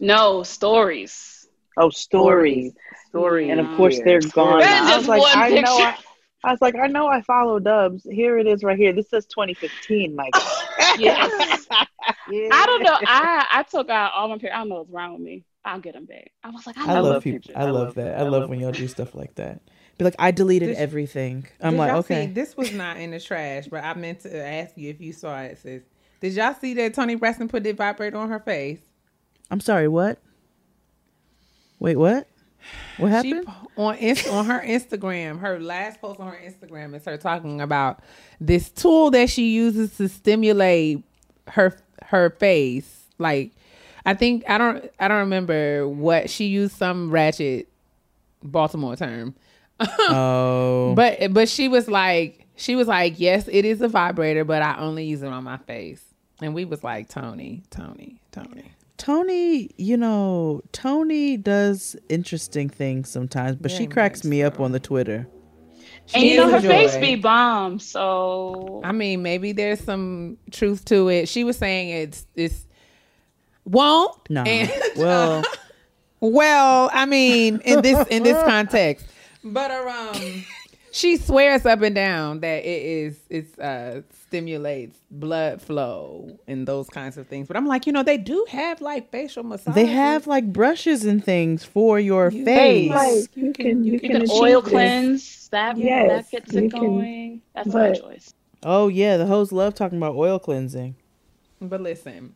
No, stories. Oh, stories. Stories. Yeah. And of course, they're gone. That's just like, one I picture. Know I, I was like, I know I follow Dubs. Here it is right here. This says twenty fifteen, Mike. Yes. Yeah. I don't know. I, I took out all my pictures. I don't know what's wrong with me. I'll get them back. I was like, I, I love, love people. Pictures. I, I love that. I, I love, love when y'all do stuff like that. Be like, I deleted did everything. I'm like, okay. See, this was not in the trash, but I meant to ask you if you saw it, sis. Did y'all see that Toni Braxton put the vibrator on her face? I'm sorry, what? Wait, what? What happened? She, on, Inst- on her Instagram, her last post on her Instagram is her talking about this tool that she uses to stimulate her her face. Like, I think, I don't, I don't remember what, she used some ratchet Baltimore term. oh. But but she was like she was like yes, it is a vibrator, but I only use it on my face. And we was like, Toni, Toni, Toni, Toni. You know, Toni does interesting things sometimes, but Very she cracks me so. up on the Twitter. She and you know her joy. face be bomb. So I mean, maybe there's some truth to it. She was saying it's it's won't no and, well uh, well I mean in this in this context. But her, um, she swears up and down that it is it's uh stimulates blood flow and those kinds of things. But I'm like, you know, they do have like facial massage. They have like brushes and things for your you face. Like, you can you, you can, can oil this. cleanse that. Yes, that gets it going. Can, That's but, my choice. Oh yeah, the hoes love talking about oil cleansing. But listen,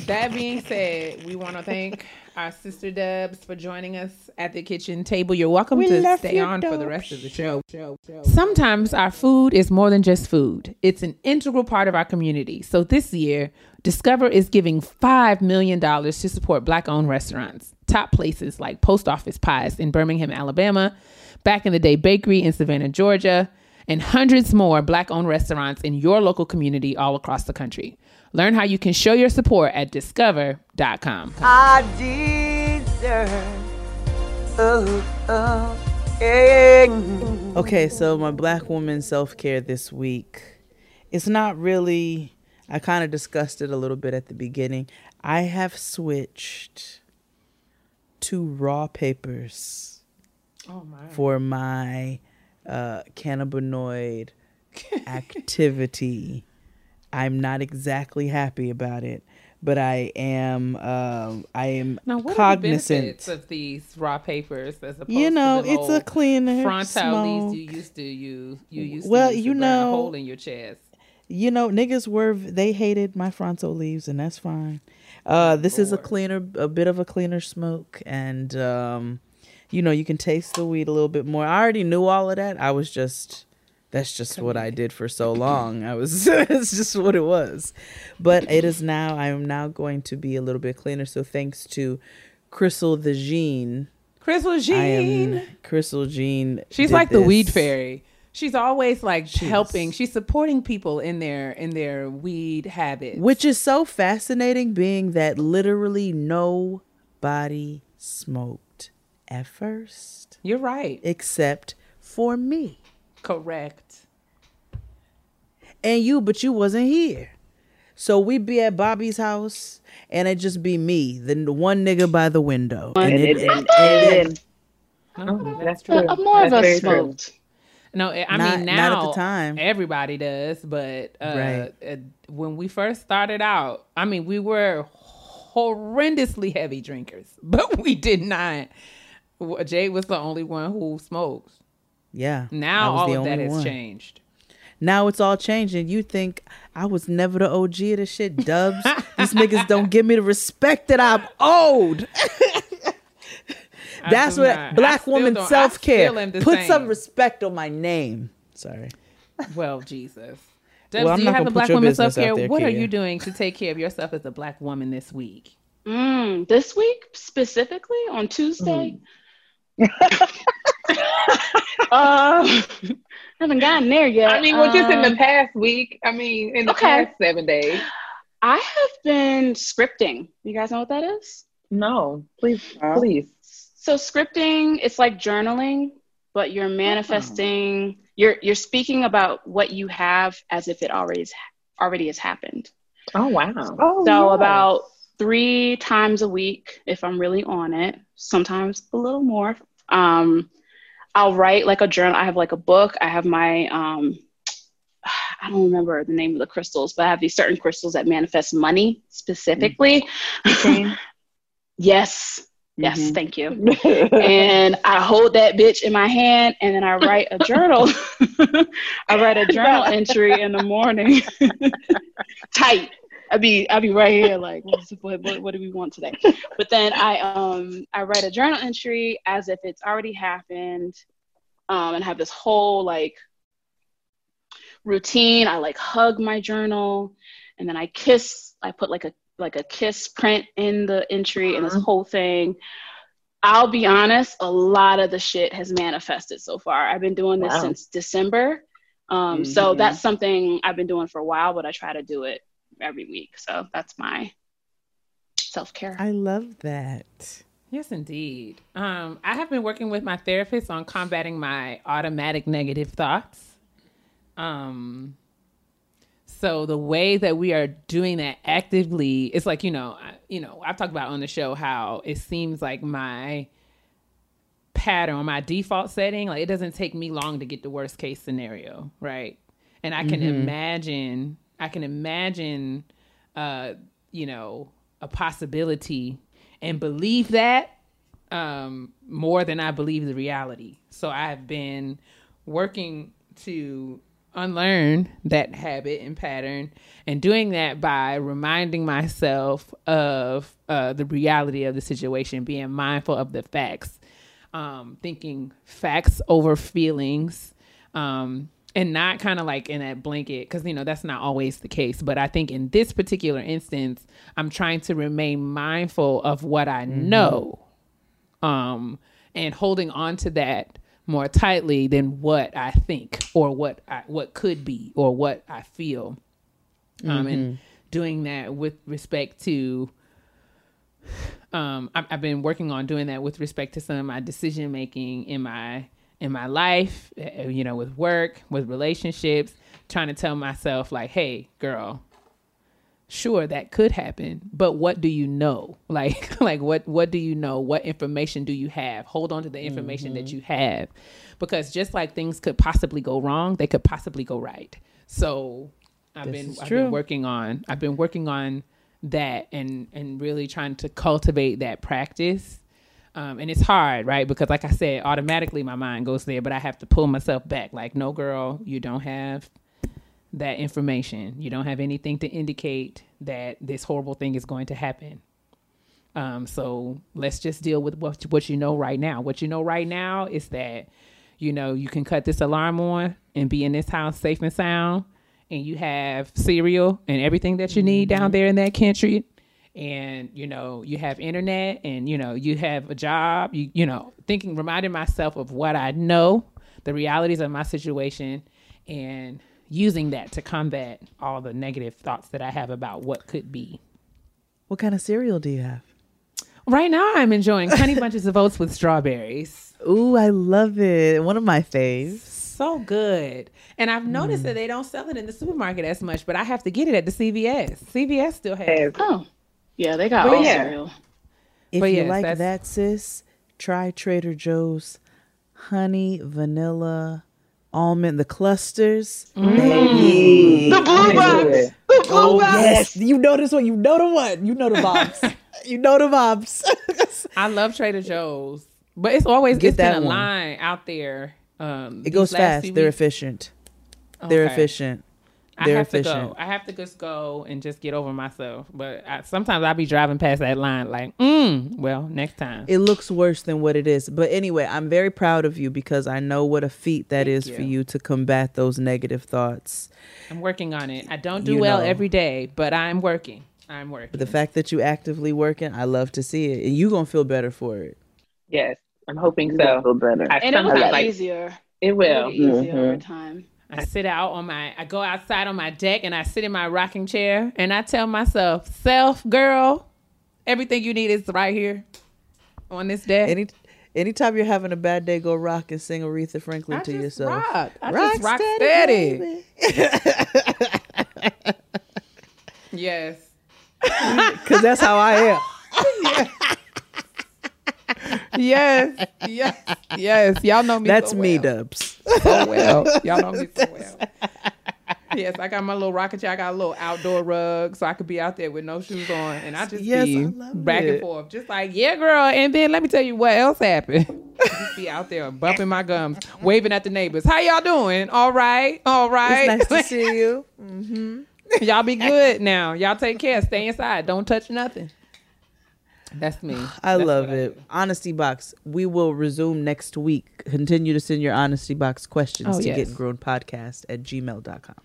that being said, we want to thank our sister Dubs for joining us at the kitchen table. You're welcome we to stay on Dubs. for the rest of the show. Sometimes our food is more than just food. It's an integral part of our community. So this year, Discover is giving five million dollars to support Black-owned restaurants. Top places like Post Office Pies in Birmingham, Alabama, Back in the Day Bakery in Savannah, Georgia, and hundreds more Black-owned restaurants in your local community all across the country. Learn how you can show your support at discover dot com. I deserve. Oh, oh, yeah. Okay, so my Black woman self-care this week. It's not really, I kind of discussed it a little bit at the beginning. I have switched to raw papers oh my. for my uh, cannabinoid activity. I'm not exactly happy about it, but I am. Um, I am now, what cognizant are the benefits of these raw papers, as opposed you know, to it's a cleaner frontal leaves you used to use. You used well, to use you to know, burn a hole in your chest. You know, niggas were they hated my frontal leaves, and that's fine. Uh, this Lord. is a cleaner, a bit of a cleaner smoke, and um, you know, you can taste the weed a little bit more. I already knew all of that. I was just. That's just what I did for so long. I was, it's just what it was. But it is now, I am now going to be a little bit cleaner. So thanks to Crystal the Jean. Crystal Jean. Crystal Jean. She's like this. The weed fairy. She's always like Jeez. helping. She's supporting people in their, in their weed habits. Which is so fascinating, being that literally nobody smoked at first. You're right. Except for me. Correct. And you, but you wasn't here. So we'd be at Bobby's house and it'd just be me, the one nigga by the window. And and it, it, and, and, and, oh, that's true. I'm more of a smoke. True. No, I not, mean, now not at the time. Everybody does, but uh, right. uh, when we first started out, I mean, we were horrendously heavy drinkers, but we did not. Jade was the only one who smoked. Yeah. Now all of that has changed. Now it's all changing. You think I was never the O G of this shit, Dubs? These niggas don't give me the respect that I'm owed. That's what Black woman self-care. Put some respect on my name. Sorry. Well, Jesus. Dubs, well, do you have a Black woman self-care? What are you doing to take care of yourself as a Black woman this week? Mm, this week specifically on Tuesday. Mm. uh, haven't gotten there yet. I mean, well, just um, in the past week. I mean, in the okay. past seven days. I have been scripting. You guys know what that is? No, please, uh, please. So scripting, it's like journaling, but you're manifesting. Oh. You're you're speaking about what you have as if it already is, already has happened. Oh wow! Oh, so yes. about three times a week, if I'm really on it, sometimes a little more. Um, I'll write like a journal. I have like a book. I have my, um, I don't remember the name of the crystals, but I have these certain crystals that manifest money specifically. Mm-hmm. yes. Mm-hmm. Yes. Thank you. And I hold that bitch in my hand and then I write a journal. I write a journal entry in the morning. Tight. I'd be, I'd be right here like, what, what, what do we want today? But then I um I write a journal entry as if it's already happened, um, and have this whole like routine. I like hug my journal and then I kiss, I put like a like a kiss print in the entry and this whole thing. I'll be honest, a lot of the shit has manifested so far. I've been doing this wow. since December. Um, mm-hmm. So that's something I've been doing for a while, but I try to do it every week. So that's my self-care. I love that. Yes, indeed. Um, I have been working with my therapist on combating my automatic negative thoughts. Um, so the way that we are doing that actively, it's like, you know, I, you know, I've talked about on the show how it seems like my pattern, my default setting, like it doesn't take me long to get the worst case scenario. Right. And I can mm-hmm. imagine I can imagine, uh, you know, a possibility and believe that um, more than I believe the reality. So I've been working to unlearn that habit and pattern and doing that by reminding myself of uh, the reality of the situation, being mindful of the facts, um, thinking facts over feelings, um, and not kind of like in that blanket, because, you know, that's not always the case. But I think in this particular instance, I'm trying to remain mindful of what I mm-hmm. know um, and holding on to that more tightly than what I think or what I, what could be or what I feel. Mm-hmm. Um, and, doing that with respect to, um, I've, I've been working on doing that with respect to some of my decision making in my, in my life, you know, with work, with relationships, trying to tell myself like, hey girl, sure, that could happen, but what do you know? Like, like what, what do you know? What information do you have? Hold on to the information mm-hmm. that you have, because just like things could possibly go wrong, they could possibly go right. So I've been, I've been working on, I've been working on that and, and really trying to cultivate that practice. Um, and it's hard, right? Because like I said, automatically my mind goes there, but I have to pull myself back. Like, no girl, you don't have that information. You don't have anything to indicate that this horrible thing is going to happen. Um, so let's just deal with what, what you know right now. What you know right now is that, you know, you can cut this alarm on and be in this house safe and sound, and you have cereal and everything that you need down there in that country. And, you know, you have internet, and, you know, you have a job, you, you know, thinking, reminding myself of what I know, the realities of my situation, and using that to combat all the negative thoughts that I have about what could be. What kind of cereal do you have? Right now I'm enjoying Honey Bunches of Oats with strawberries. Ooh, I love it. One of my faves. So good. And I've noticed mm. that they don't sell it in the supermarket as much, but I have to get it at the C V S. C V S still has. Oh, yeah, they got but all yeah. cereal. If but you yes, like that's... that, sis, try Trader Joe's honey, vanilla, almond, the clusters, mm. baby. The blue box. The blue oh, box. Yes, you know this one. You know the one. You know the box. You know the vibes. I love Trader Joe's, but it's always get it's that been a one. Line out there. Um, it goes fast. They're efficient. Okay. They're efficient. They're I have efficient. To go. I have to just go and just get over myself. But I, sometimes I'll be driving past that line like, mm, well, next time. It looks worse than what it is. But anyway, I'm very proud of you because I know what a feat that Thank is you. For you to combat those negative thoughts. I'm working on it. I don't do you well know. Every day, but I'm working. I'm working. But the fact that you actively working, I love to see it. And you're going to feel better for it. Yes, I'm hoping so. You're going to feel better. I and it will get like, easier. It will. It will get easier mm-hmm. over time. I sit out on my, I go outside on my deck and I sit in my rocking chair and I tell myself, self, girl, everything you need is right here on this deck. Any, anytime you're having a bad day, go rock and sing Aretha Franklin I to yourself. Rock. I rock just rock steady. steady. Yes. Because that's how I am. Yes. yes, yes, yes. Y'all know me. That's so me, well. Dubs. So well, y'all know me so well. Yes, I got my little rocket chair. I got a little outdoor rug, so I could be out there with no shoes on, and I just yes, be I back it. And forth, just like yeah, girl. And then let me tell you what else happened. Just be out there bumping my gums, waving at the neighbors. How y'all doing? All right, all right. It's nice to see you. Mm-hmm. Y'all be good now. Y'all take care. Stay inside. Don't touch nothing. That's me. I That's love it. I honesty box. We will resume next week. Continue to send your honesty box questions oh, to yes. gettinggrownpodcast at gmail dot com.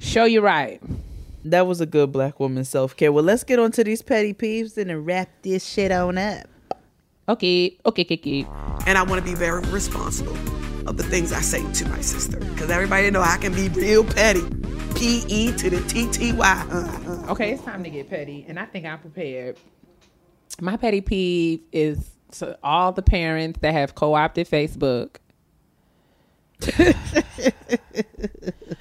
Show you right. That was a good black woman self-care. Well, let's get on to these petty peeves and then wrap this shit on up. Okay. Okay, Kiki. And I want to be very responsible of the things I say to my sister. Because everybody know I can be real petty. P E to the T T Y. Uh, uh. Okay, it's time to get petty. And I think I'm prepared. My petty peeve is to all the parents that have co-opted Facebook.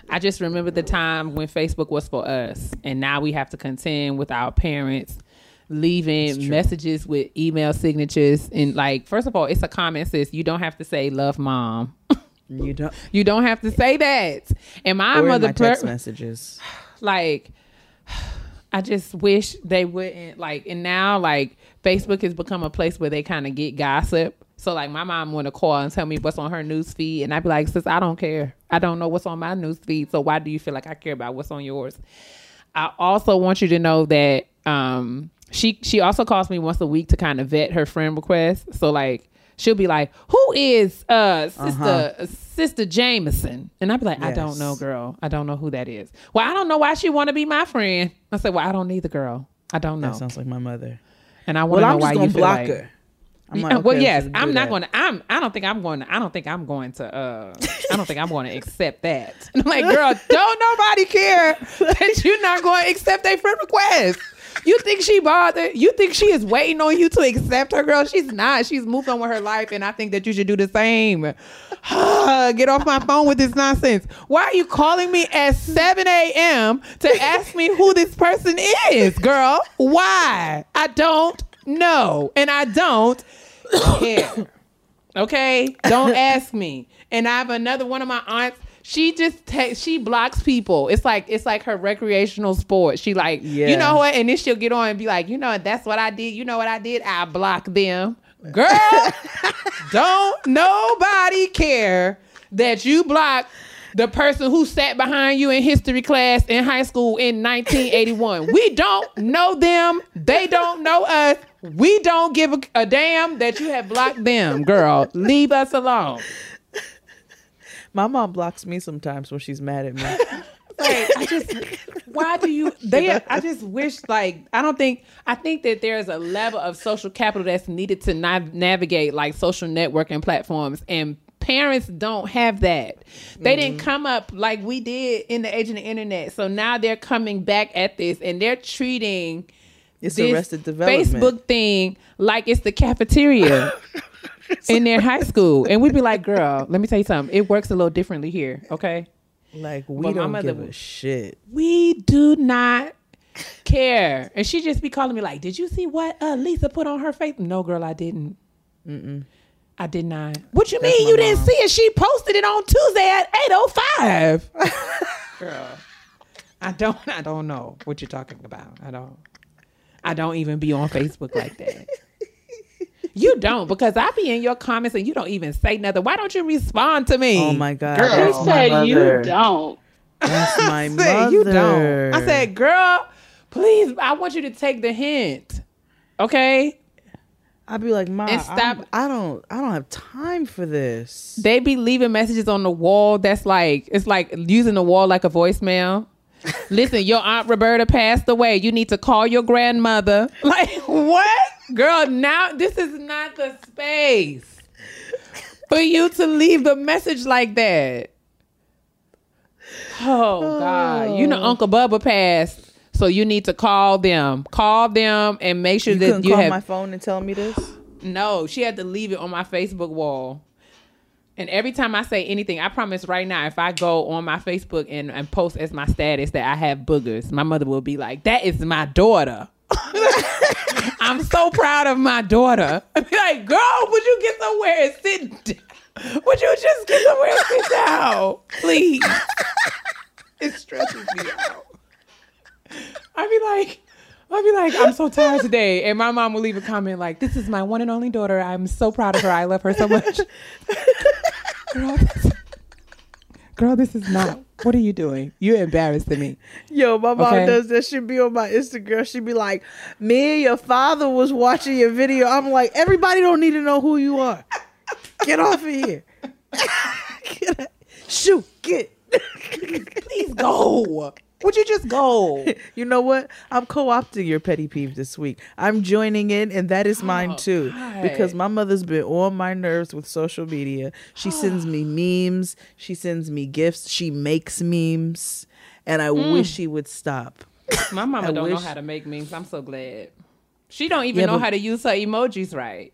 I just remember the time when Facebook was for us. And now we have to contend with our parents leaving messages with email signatures. And like, first of all, it's a comment, sis. You don't have to say love mom. You don't. You don't have to say that. And my or mother in my text per- messages. Like, I just wish they wouldn't like. And now, like, Facebook has become a place where they kind of get gossip. So, like, my mom want to call and tell me what's on her news feed, and I'd be like, "Sis, I don't care. I don't know what's on my news feed. So why do you feel like I care about what's on yours?" I also want you to know that um, she she also calls me once a week to kind of vet her friend requests. So, like. She'll be like, who is uh, sister uh-huh. sister Jameson? And I'll be like, yes. I don't know, girl. I don't know who that is. Well, I don't know why she want to be my friend. I said, well, I don't need the girl. I don't know. That sounds like my mother. And I want to well, know why you feel like. Well, I'm just going to block her. I'm like, okay, well, yes, I'm not going to, I'm, I don't think I'm going to, I don't think I'm going to, uh, I don't think I'm going to accept that. And I'm like, girl, don't nobody care that you're not going to accept their friend request. You think she bothered? You think she is waiting on you to accept her, girl? She's not. She's moved on with her life. And I think that you should do the same. Get off my phone with this nonsense. Why are you calling me at seven a.m. to ask me who this person is, girl? Why? I don't No, and I don't care. Okay, don't ask me. And I have another one of my aunts. She just te- she blocks people. It's like it's like her recreational sport. She like yeah. you know what, and then she'll get on and be like, you know, that's what I did. You know what I did? I blocked them, girl. Don't nobody care that you blocked the person who sat behind you in history class in high school in nineteen eighty-one. We don't know them. They don't know us. We don't give a, a damn that you have blocked them, girl. Leave us alone. My mom blocks me sometimes when she's mad at me. Like, I just, why do you, they, I just wish, like, I don't think, I think that there's a level of social capital that's needed to nav- navigate like social networking platforms, and parents don't have that. They mm-hmm. didn't come up like we did in the age of the internet. So now they're coming back at this and they're treating it's this Arrested Development Facebook thing like it's the cafeteria in their high school. And we'd be like, girl, let me tell you something. It works a little differently here, okay? Like, we but don't mother, give a shit. We do not care. And she just be calling me like, did you see what uh, Lisa put on her face? No, girl, I didn't. Mm-mm. I did not. What you That's mean you mom. Didn't see it? She posted it on Tuesday at eight oh five. Girl, I don't I don't know what you're talking about. I don't I don't even be on Facebook like that. You don't, because I be in your comments and you don't even say nothing. Why don't you respond to me? Oh my God. Girl, you said you don't. That's my mother. I said, you don't. I said, girl, please, I want you to take the hint. Okay? I'd be like, Ma, stop. I don't, I don't have time for this. They be leaving messages on the wall. That's like, it's like using the wall like a voicemail. Listen, your Aunt Roberta passed away. You need to call your grandmother. Like, what? Girl, now this is not the space for you to leave the message like that. Oh, oh. God. You know, Uncle Bubba passed. So you need to call them. Call them and make sure you that you call have... call my phone and tell me this? No, she had to leave it on my Facebook wall. And every time I say anything, I promise right now, if I go on my Facebook and, and post as my status that I have boogers, my mother will be like, that is my daughter. I'm so proud of my daughter. I'd be like, girl, would you get somewhere and sit down? Would you just get somewhere and sit down? Please. It stresses me out. I'd be like, I'd be like, I'm so tired today. And my mom will leave a comment like, this is my one and only daughter. I'm so proud of her. I love her so much. Girl, this, girl, this is not. What are you doing? You're embarrassing me. Yo, my mom okay? does that. She'd be on my Instagram. She'd be like, me and your father was watching your video. I'm like, everybody don't need to know who you are. Get off of here. Get out. Shoot, get. Please go. Would you just go? You know what? I'm co-opting your petty peeve this week. I'm joining in, and that is mine oh, too. God. Because my mother's been on my nerves with social media. She sends me memes. She sends me gifts. She makes memes. And I mm. wish she would stop. My mama I don't wish... know how to make memes. I'm so glad. She don't even yeah, know but... how to use her emojis right.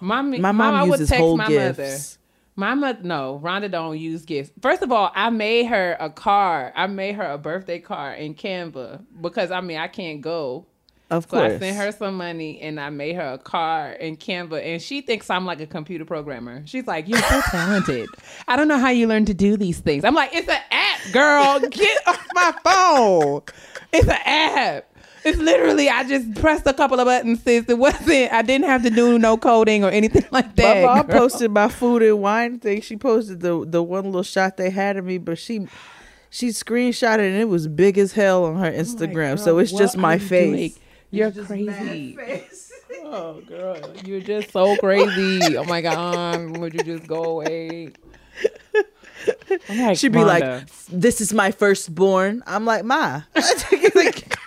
My, me- my mom, mom uses would text whole my gifts. Mother. My mother, no, Rhonda don't use gifts. First of all, I made her a card. I made her a birthday card in Canva because, I mean, I can't go. Of course. So I sent her some money and I made her a card in Canva. And she thinks I'm like a computer programmer. She's like, you're so talented. I don't know how you learn to do these things. I'm like, it's an app, girl. Get off my phone. It's an app. It's literally, I just pressed a couple of buttons, sis. It wasn't, I didn't have to do no coding or anything like that. My mom girl. posted my food and wine thing. She posted the, the one little shot they had of me, but she she screenshotted it and it was big as hell on her Instagram. Oh so it's what just my you face. Doing? You're, You're just crazy. Face. Oh, girl. You're just so crazy. Oh, my God. Would you just go away? Like, she'd be Wanda. Like, this is my firstborn. I'm like, Ma. Like,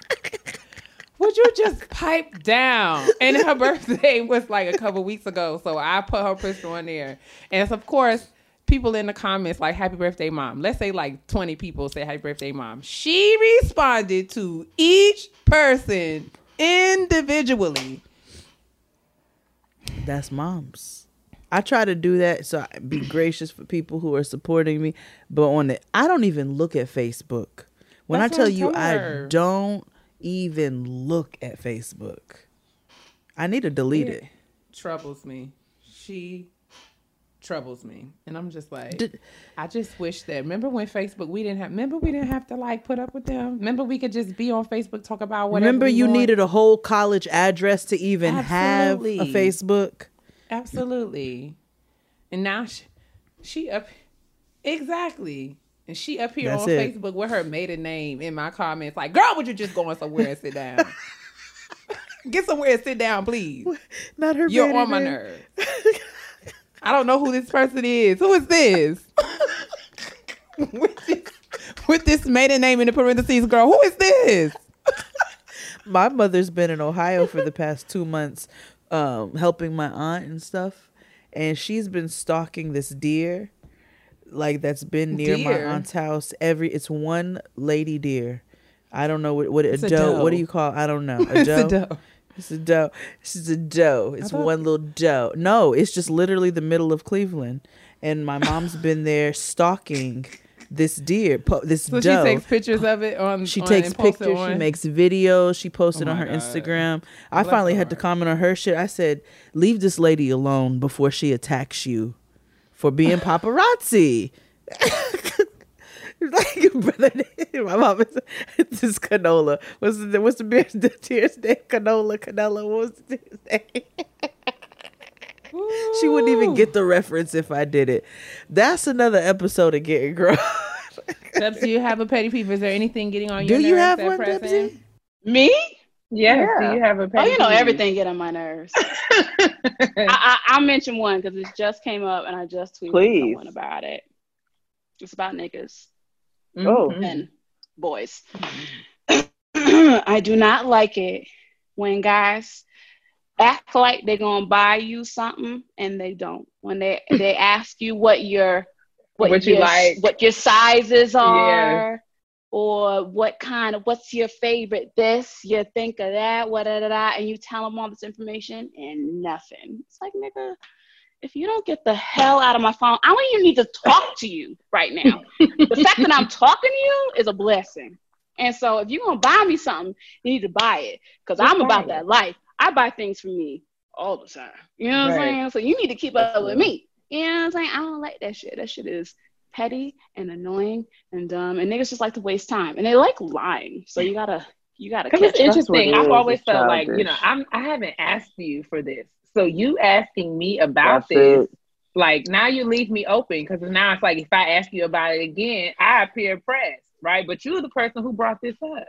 Could you just pipe down? And her birthday was like a couple weeks ago, so I put her picture on there. And so, of course, people in the comments like, happy birthday, mom. Let's say like twenty people say happy birthday, mom. She responded to each person individually. That's moms. I try to do that, so I be gracious for people who are supporting me. But on it, I don't even look at Facebook. When That's I tell you I don't even look at Facebook, I need to delete it. it. Troubles me. She troubles me, and I'm just like, Did, I just wish that. Remember when Facebook we didn't have? Remember we didn't have to like put up with them. Remember we could just be on Facebook, talk about whatever. Remember you want. Needed a whole college address to even Absolutely. Have a Facebook. Absolutely. And now she, she up exactly and she up here That's on it. Facebook with her maiden name in my comments like, girl, would you just go on somewhere and sit down? Get somewhere and sit down, please. Not her You're on my name. Nerve. I don't know who this person is. Who is this? with, this with this maiden name in the parentheses, girl, who is this? My mother's been in Ohio for the past two months. Um, helping my aunt and stuff, and she's been stalking this deer, like that's been near deer. my aunt's house. Every it's one lady deer. I don't know what what a doe, a doe. What do you call? I don't know. A it's doe? a doe. It's a doe. This is a doe. It's thought... one little doe. No, it's just literally the middle of Cleveland, and my mom's been there stalking this deer. Po- this so doe. She takes pictures of it on. She on, takes pictures. She makes videos. She posted oh on her God. Instagram. I Bless finally her. had to comment on her shit. I said, "Leave this lady alone before she attacks you for being paparazzi." Like, brother, my mom is this is canola. What's the what's the beer's the tear's name? Canola, canola. What was the tear's name? Ooh. She wouldn't even get the reference if I did it. That's another episode of Getting Grown. Dubs, do you have a petty peeve? Is there anything getting on your nerves? Do you have one, Dubsy? Me? Yes. Yeah. Do you have a petty peeve? Oh, you know peeve? Everything getting on my nerves. I, I, I'll mention one because it just came up and I just tweeted Please. someone about it. It's about niggas. Oh. And boys. I do not like it when guys act like they're gonna buy you something and they don't. When they they ask you what your what, what your, you like, what your sizes are, yeah. or what kind of what's your favorite this, you think of that, what da, da da, and you tell them all this information and nothing. It's like, nigga, if you don't get the hell out of my phone, I don't even need to talk to you right now. The fact that I'm talking to you is a blessing. And so if you're gonna buy me something, you need to buy it because I'm about it. that life. I buy things for me all the time. You know what right. I'm saying? So you need to keep up with me. You know what I'm saying? I don't like that shit. That shit is petty and annoying and dumb. And niggas just like to waste time. And they like lying. So you gotta, you gotta catch up. It's interesting. I've always felt like, you know, I'm, I haven't asked you for this. So you asking me about this, like now you leave me open because now it's like if I ask you about it again, I appear pressed, right? But you're the person who brought this up.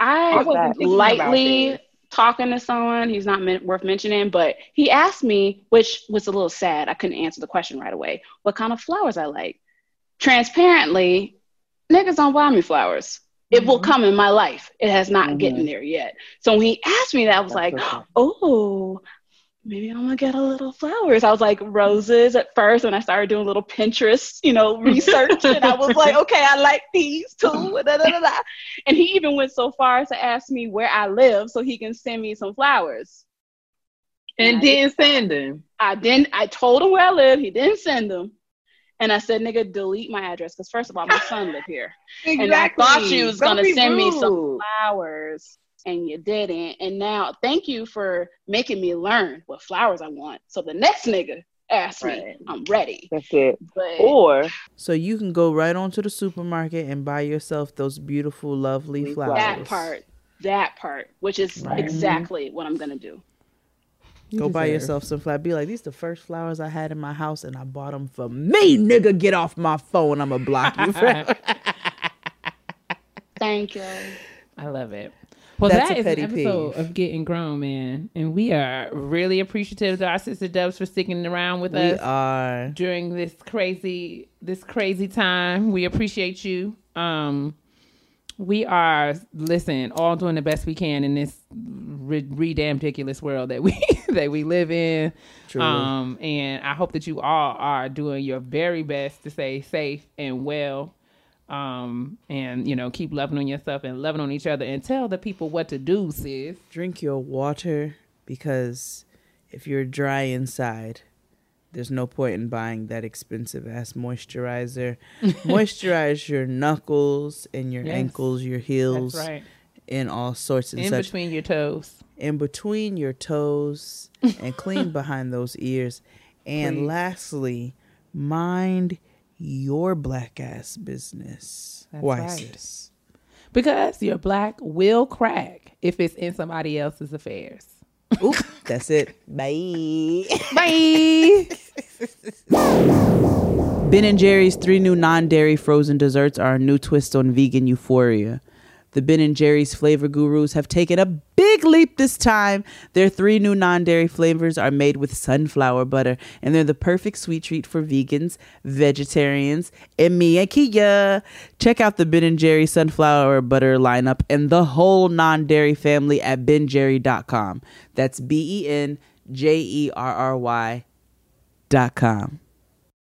I wasn't lightly... talking to someone, he's not meant, worth mentioning, but he asked me, which was a little sad, I couldn't answer the question right away, what kind of flowers I like. Transparently, niggas don't buy me flowers. It mm-hmm. will come in my life. It has not mm-hmm. gotten there yet. So when he asked me that, I was That's like, so oh, maybe I'm gonna get a little flowers. I was like roses at first, and I started doing a little Pinterest, you know, research, and I was like, okay, I like these too. Da, da, da, da. And he even went so far as to ask me where I live so he can send me some flowers. And, and didn't send them. I didn't. I told him where I live. He didn't send them. And I said, nigga, delete my address because first of all, my son lives here, exactly. and I thought you was Don't gonna send rude. me some flowers. And you didn't. And now, thank you for making me learn what flowers I want. So the next nigga asks right. me, I'm ready. That's it. But- or so you can go right on to the supermarket and buy yourself those beautiful, lovely flowers. That part, that part, which is right. exactly what I'm going to do. You go deserve. Buy yourself some flowers. Be like, these are the first flowers I had in my house and I bought them for me. Nigga, get off my phone. I'm going to block you forever. Thank you. I love it. Well, That's that is an episode peeve. of Getting Grown, man. And we are really appreciative to our sister Dubs for sticking around with we us are. during this crazy, this crazy time. We appreciate you. Um, We are, listen, all doing the best we can in this re, re- damn ridiculous world that we that we live in. True. Um, and I hope that you all are doing your very best to stay safe and well. Um, and, you know, keep loving on yourself and loving on each other, and tell the people what to do, sis. Drink your water, because if you're dry inside, there's no point in buying that expensive ass moisturizer. Moisturize your knuckles and your yes. ankles, your heels, that's right. and all sorts of in such. between your toes. In between your toes, and clean behind those ears. And Please. lastly, mind your black ass business. That's Why, right. sis? Because your black will crack if it's in somebody else's affairs. Oop, that's it. Bye. Bye. Ben and Jerry's three new non-dairy frozen desserts are a new twist on vegan euphoria. The Ben and Jerry's flavor gurus have taken a big leap this time. Their three new non-dairy flavors are made with sunflower butter, and they're the perfect sweet treat for vegans, vegetarians, and me and Keia. Check out the Ben and Jerry sunflower butter lineup and the whole non-dairy family at ben jerry dot com. That's B E N J E R R Y dot com.